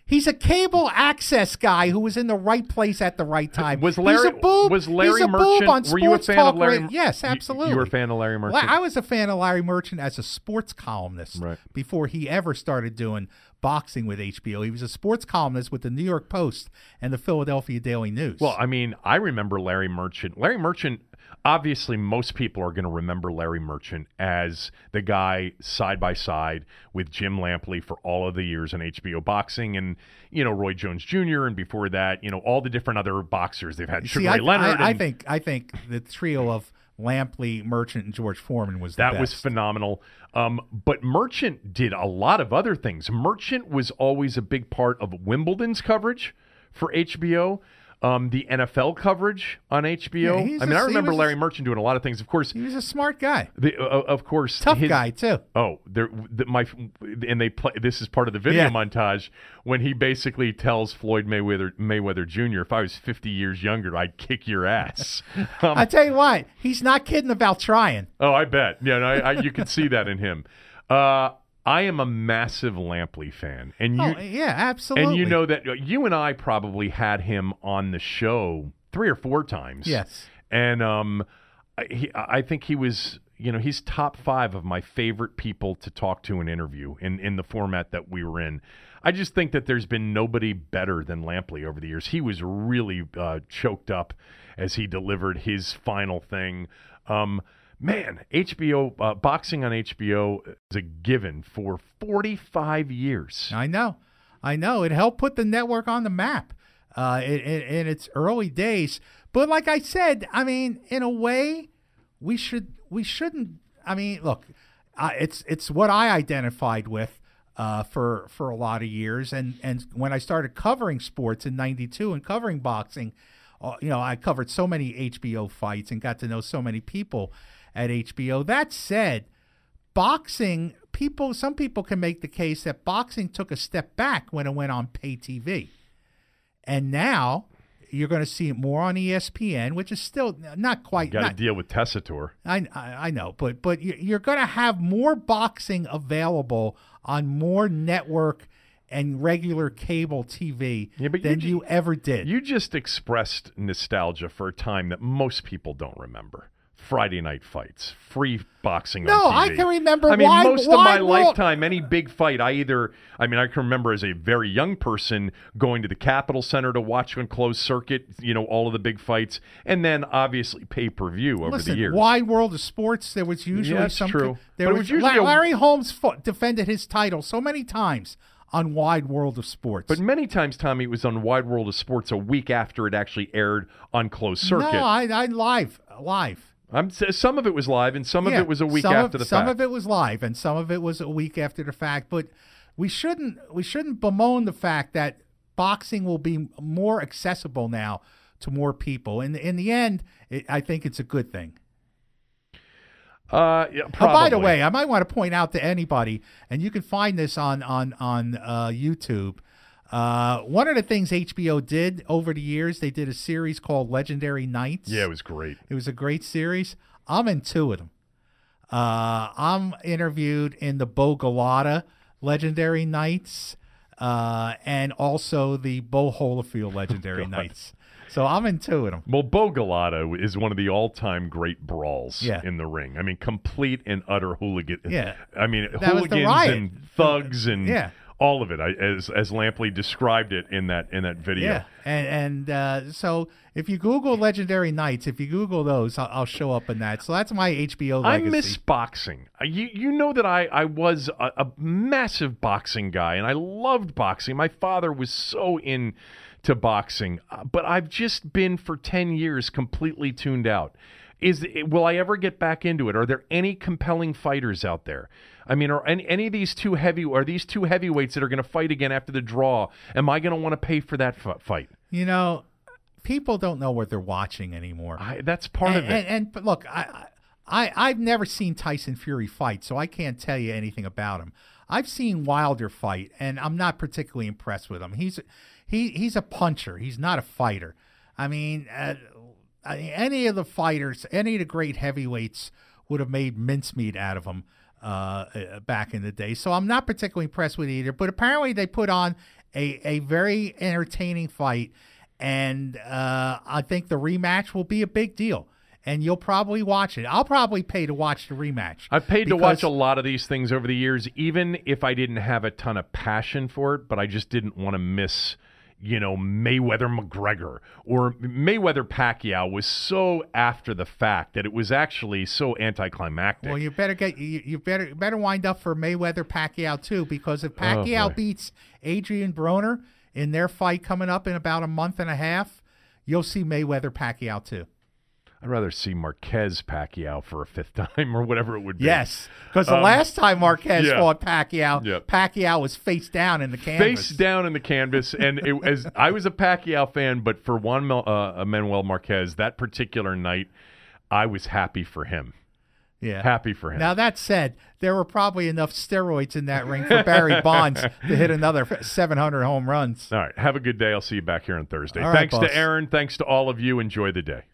He's a cable access guy who was in the right place at the right time. Was Larry, He's a boob. Was Larry He's a Merchant, boob on sports were you a fan talk of Larry Merchant? Yes, absolutely. You were a fan of Larry Merchant? I was a fan of Larry Merchant as a sports columnist right. before he ever started doing boxing with H B O. He was a sports columnist with the New York Post and the Philadelphia Daily News. Well, I mean, I remember Larry Merchant. Larry Merchant, obviously most people are going to remember Larry Merchant as the guy side by side with Jim Lampley for all of the years in H B O boxing, and you know Roy Jones Junior and before that, you know all the different other boxers they've had. Sugar See, Ray I, Leonard. I, I and, think I think the trio of Lampley, Merchant, and George Foreman was the that best. was phenomenal. Um, but Merchant did a lot of other things. Merchant was always a big part of Wimbledon's coverage for H B O. Um, the N F L coverage on H B O. Yeah, I mean, a, I remember Larry a, Merchant doing a lot of things. Of course, he was a smart guy. The, uh, of course, tough his, guy too. Oh, there, the, my, and they play. This is part of the video yeah. montage when he basically tells Floyd Mayweather, Mayweather Junior, "If I was fifty years younger, I'd kick your ass." Um, I tell you what, he's not kidding about trying. Oh, I bet. Yeah, no, I, I, you can see that in him. Uh, I am a massive Lampley fan, and you, oh, yeah, absolutely. And you know that you and I probably had him on the show three or four times. Yes, and um, I, he, I think he was, you know, he's top five of my favorite people to talk to and interview in in the format that we were in. I just think that there's been nobody better than Lampley over the years. He was really uh, choked up as he delivered his final thing. Um, Man, H B O, uh, boxing on H B O is a given for forty-five years. I know. I know. It helped put the network on the map uh, in, in, in its early days. But like I said, I mean, in a way, we, should, we shouldn't. I mean, look, uh, it's it's what I identified with uh, for for a lot of years. And, and when I started covering sports in ninety-two and covering boxing, uh, you know, I covered so many H B O fights and got to know so many people at H B O. That said, boxing, people, some people can make the case that boxing took a step back when it went on pay T V. And now you're going to see it more on E S P N, which is still not quite. Got to deal with Tessitore. I, I, I know, but but you're going to have more boxing available on more network and regular cable T V yeah, but than you, you ever did. You just expressed nostalgia for a time that most people don't remember. Friday night fights, free boxing no, on T V. No, I can remember. I mean, why, most why, of my why, lifetime, any big fight, I either, I mean, I can remember as a very young person going to the Capitol Center to watch on closed circuit, you know, all of the big fights, and then obviously pay-per-view over listen, the years. Wide world of sports, there was usually yeah, something. True. There was, it was usually Larry a, Holmes fought, defended his title so many times on Wide World of Sports. But many times, Tommy, it was on Wide World of Sports a week after it actually aired on closed circuit. No, I, I live, live. I'm, some of it was live, and some yeah, of it was a week after of, the some fact. Some of it was live, and some of it was a week after the fact. But we shouldn't we shouldn't bemoan the fact that boxing will be more accessible now to more people. And in the end, it, I think it's a good thing. Uh, yeah, probably. Oh, by the way, I might want to point out to anybody, and you can find this on on on uh, YouTube. Uh, one of the things H B O did over the years, they did a series called Legendary Nights. Yeah, it was great. It was a great series. I'm in two of them. Uh, I'm interviewed in the Bo Galata Legendary Nights uh, and also the Bo Holofield Legendary oh, Nights. So I'm in two of them. Well, Bo Galata is one of the all-time great brawls yeah. in the ring. I mean, complete and utter hooligan. Yeah. I mean, that hooligans and thugs and... Yeah. All of it, I, as as Lampley described it in that in that video. Yeah, and and uh, so if you Google Legendary Nights, if you Google those, I'll, I'll show up in that. So that's my H B O legacy. I miss boxing. You you know that I I was a, a massive boxing guy, and I loved boxing. My father was so into boxing, but I've just been for ten years completely tuned out. Is will I ever get back into it? Are there any compelling fighters out there? I mean, are any, any of these two heavy? Are these two heavyweights that are going to fight again after the draw? Am I going to want to pay for that f- fight? You know, people don't know what they're watching anymore. I, that's part and, of it. And, and but look, I, I, I've never seen Tyson Fury fight, so I can't tell you anything about him. I've seen Wilder fight, and I'm not particularly impressed with him. He's he he's a puncher. He's not a fighter. I mean, uh, any of the fighters, any of the great heavyweights would have made mincemeat out of him uh, back in the day. So I'm not particularly impressed with either. But apparently they put on a, a very entertaining fight, and uh, I think the rematch will be a big deal. And you'll probably watch it. I'll probably pay to watch the rematch. I've paid to watch a lot of these things over the years, even if I didn't have a ton of passion for it, but I just didn't want to miss, you know, Mayweather McGregor. Or Mayweather Pacquiao was so after the fact that it was actually so anticlimactic. Well, you better get you, you better better wind up for Mayweather Pacquiao too, because if Pacquiao oh, beats Adrian Broner in their fight coming up in about a month and a half, you'll see Mayweather Pacquiao too. I'd rather see Marquez Pacquiao for a fifth time or whatever it would be. Yes, because the um, last time Marquez yeah. fought Pacquiao, yeah. Pacquiao was face down in the canvas. Face down in the canvas. And it, as I was a Pacquiao fan, but for Juan uh, Manuel Marquez, that particular night, I was happy for him. Yeah, happy for him. Now, that said, there were probably enough steroids in that ring for Barry Bonds to hit another seven hundred home runs. All right, have a good day. I'll see you back here on Thursday. All right, thanks boss. To Aaron. Thanks to all of you. Enjoy the day.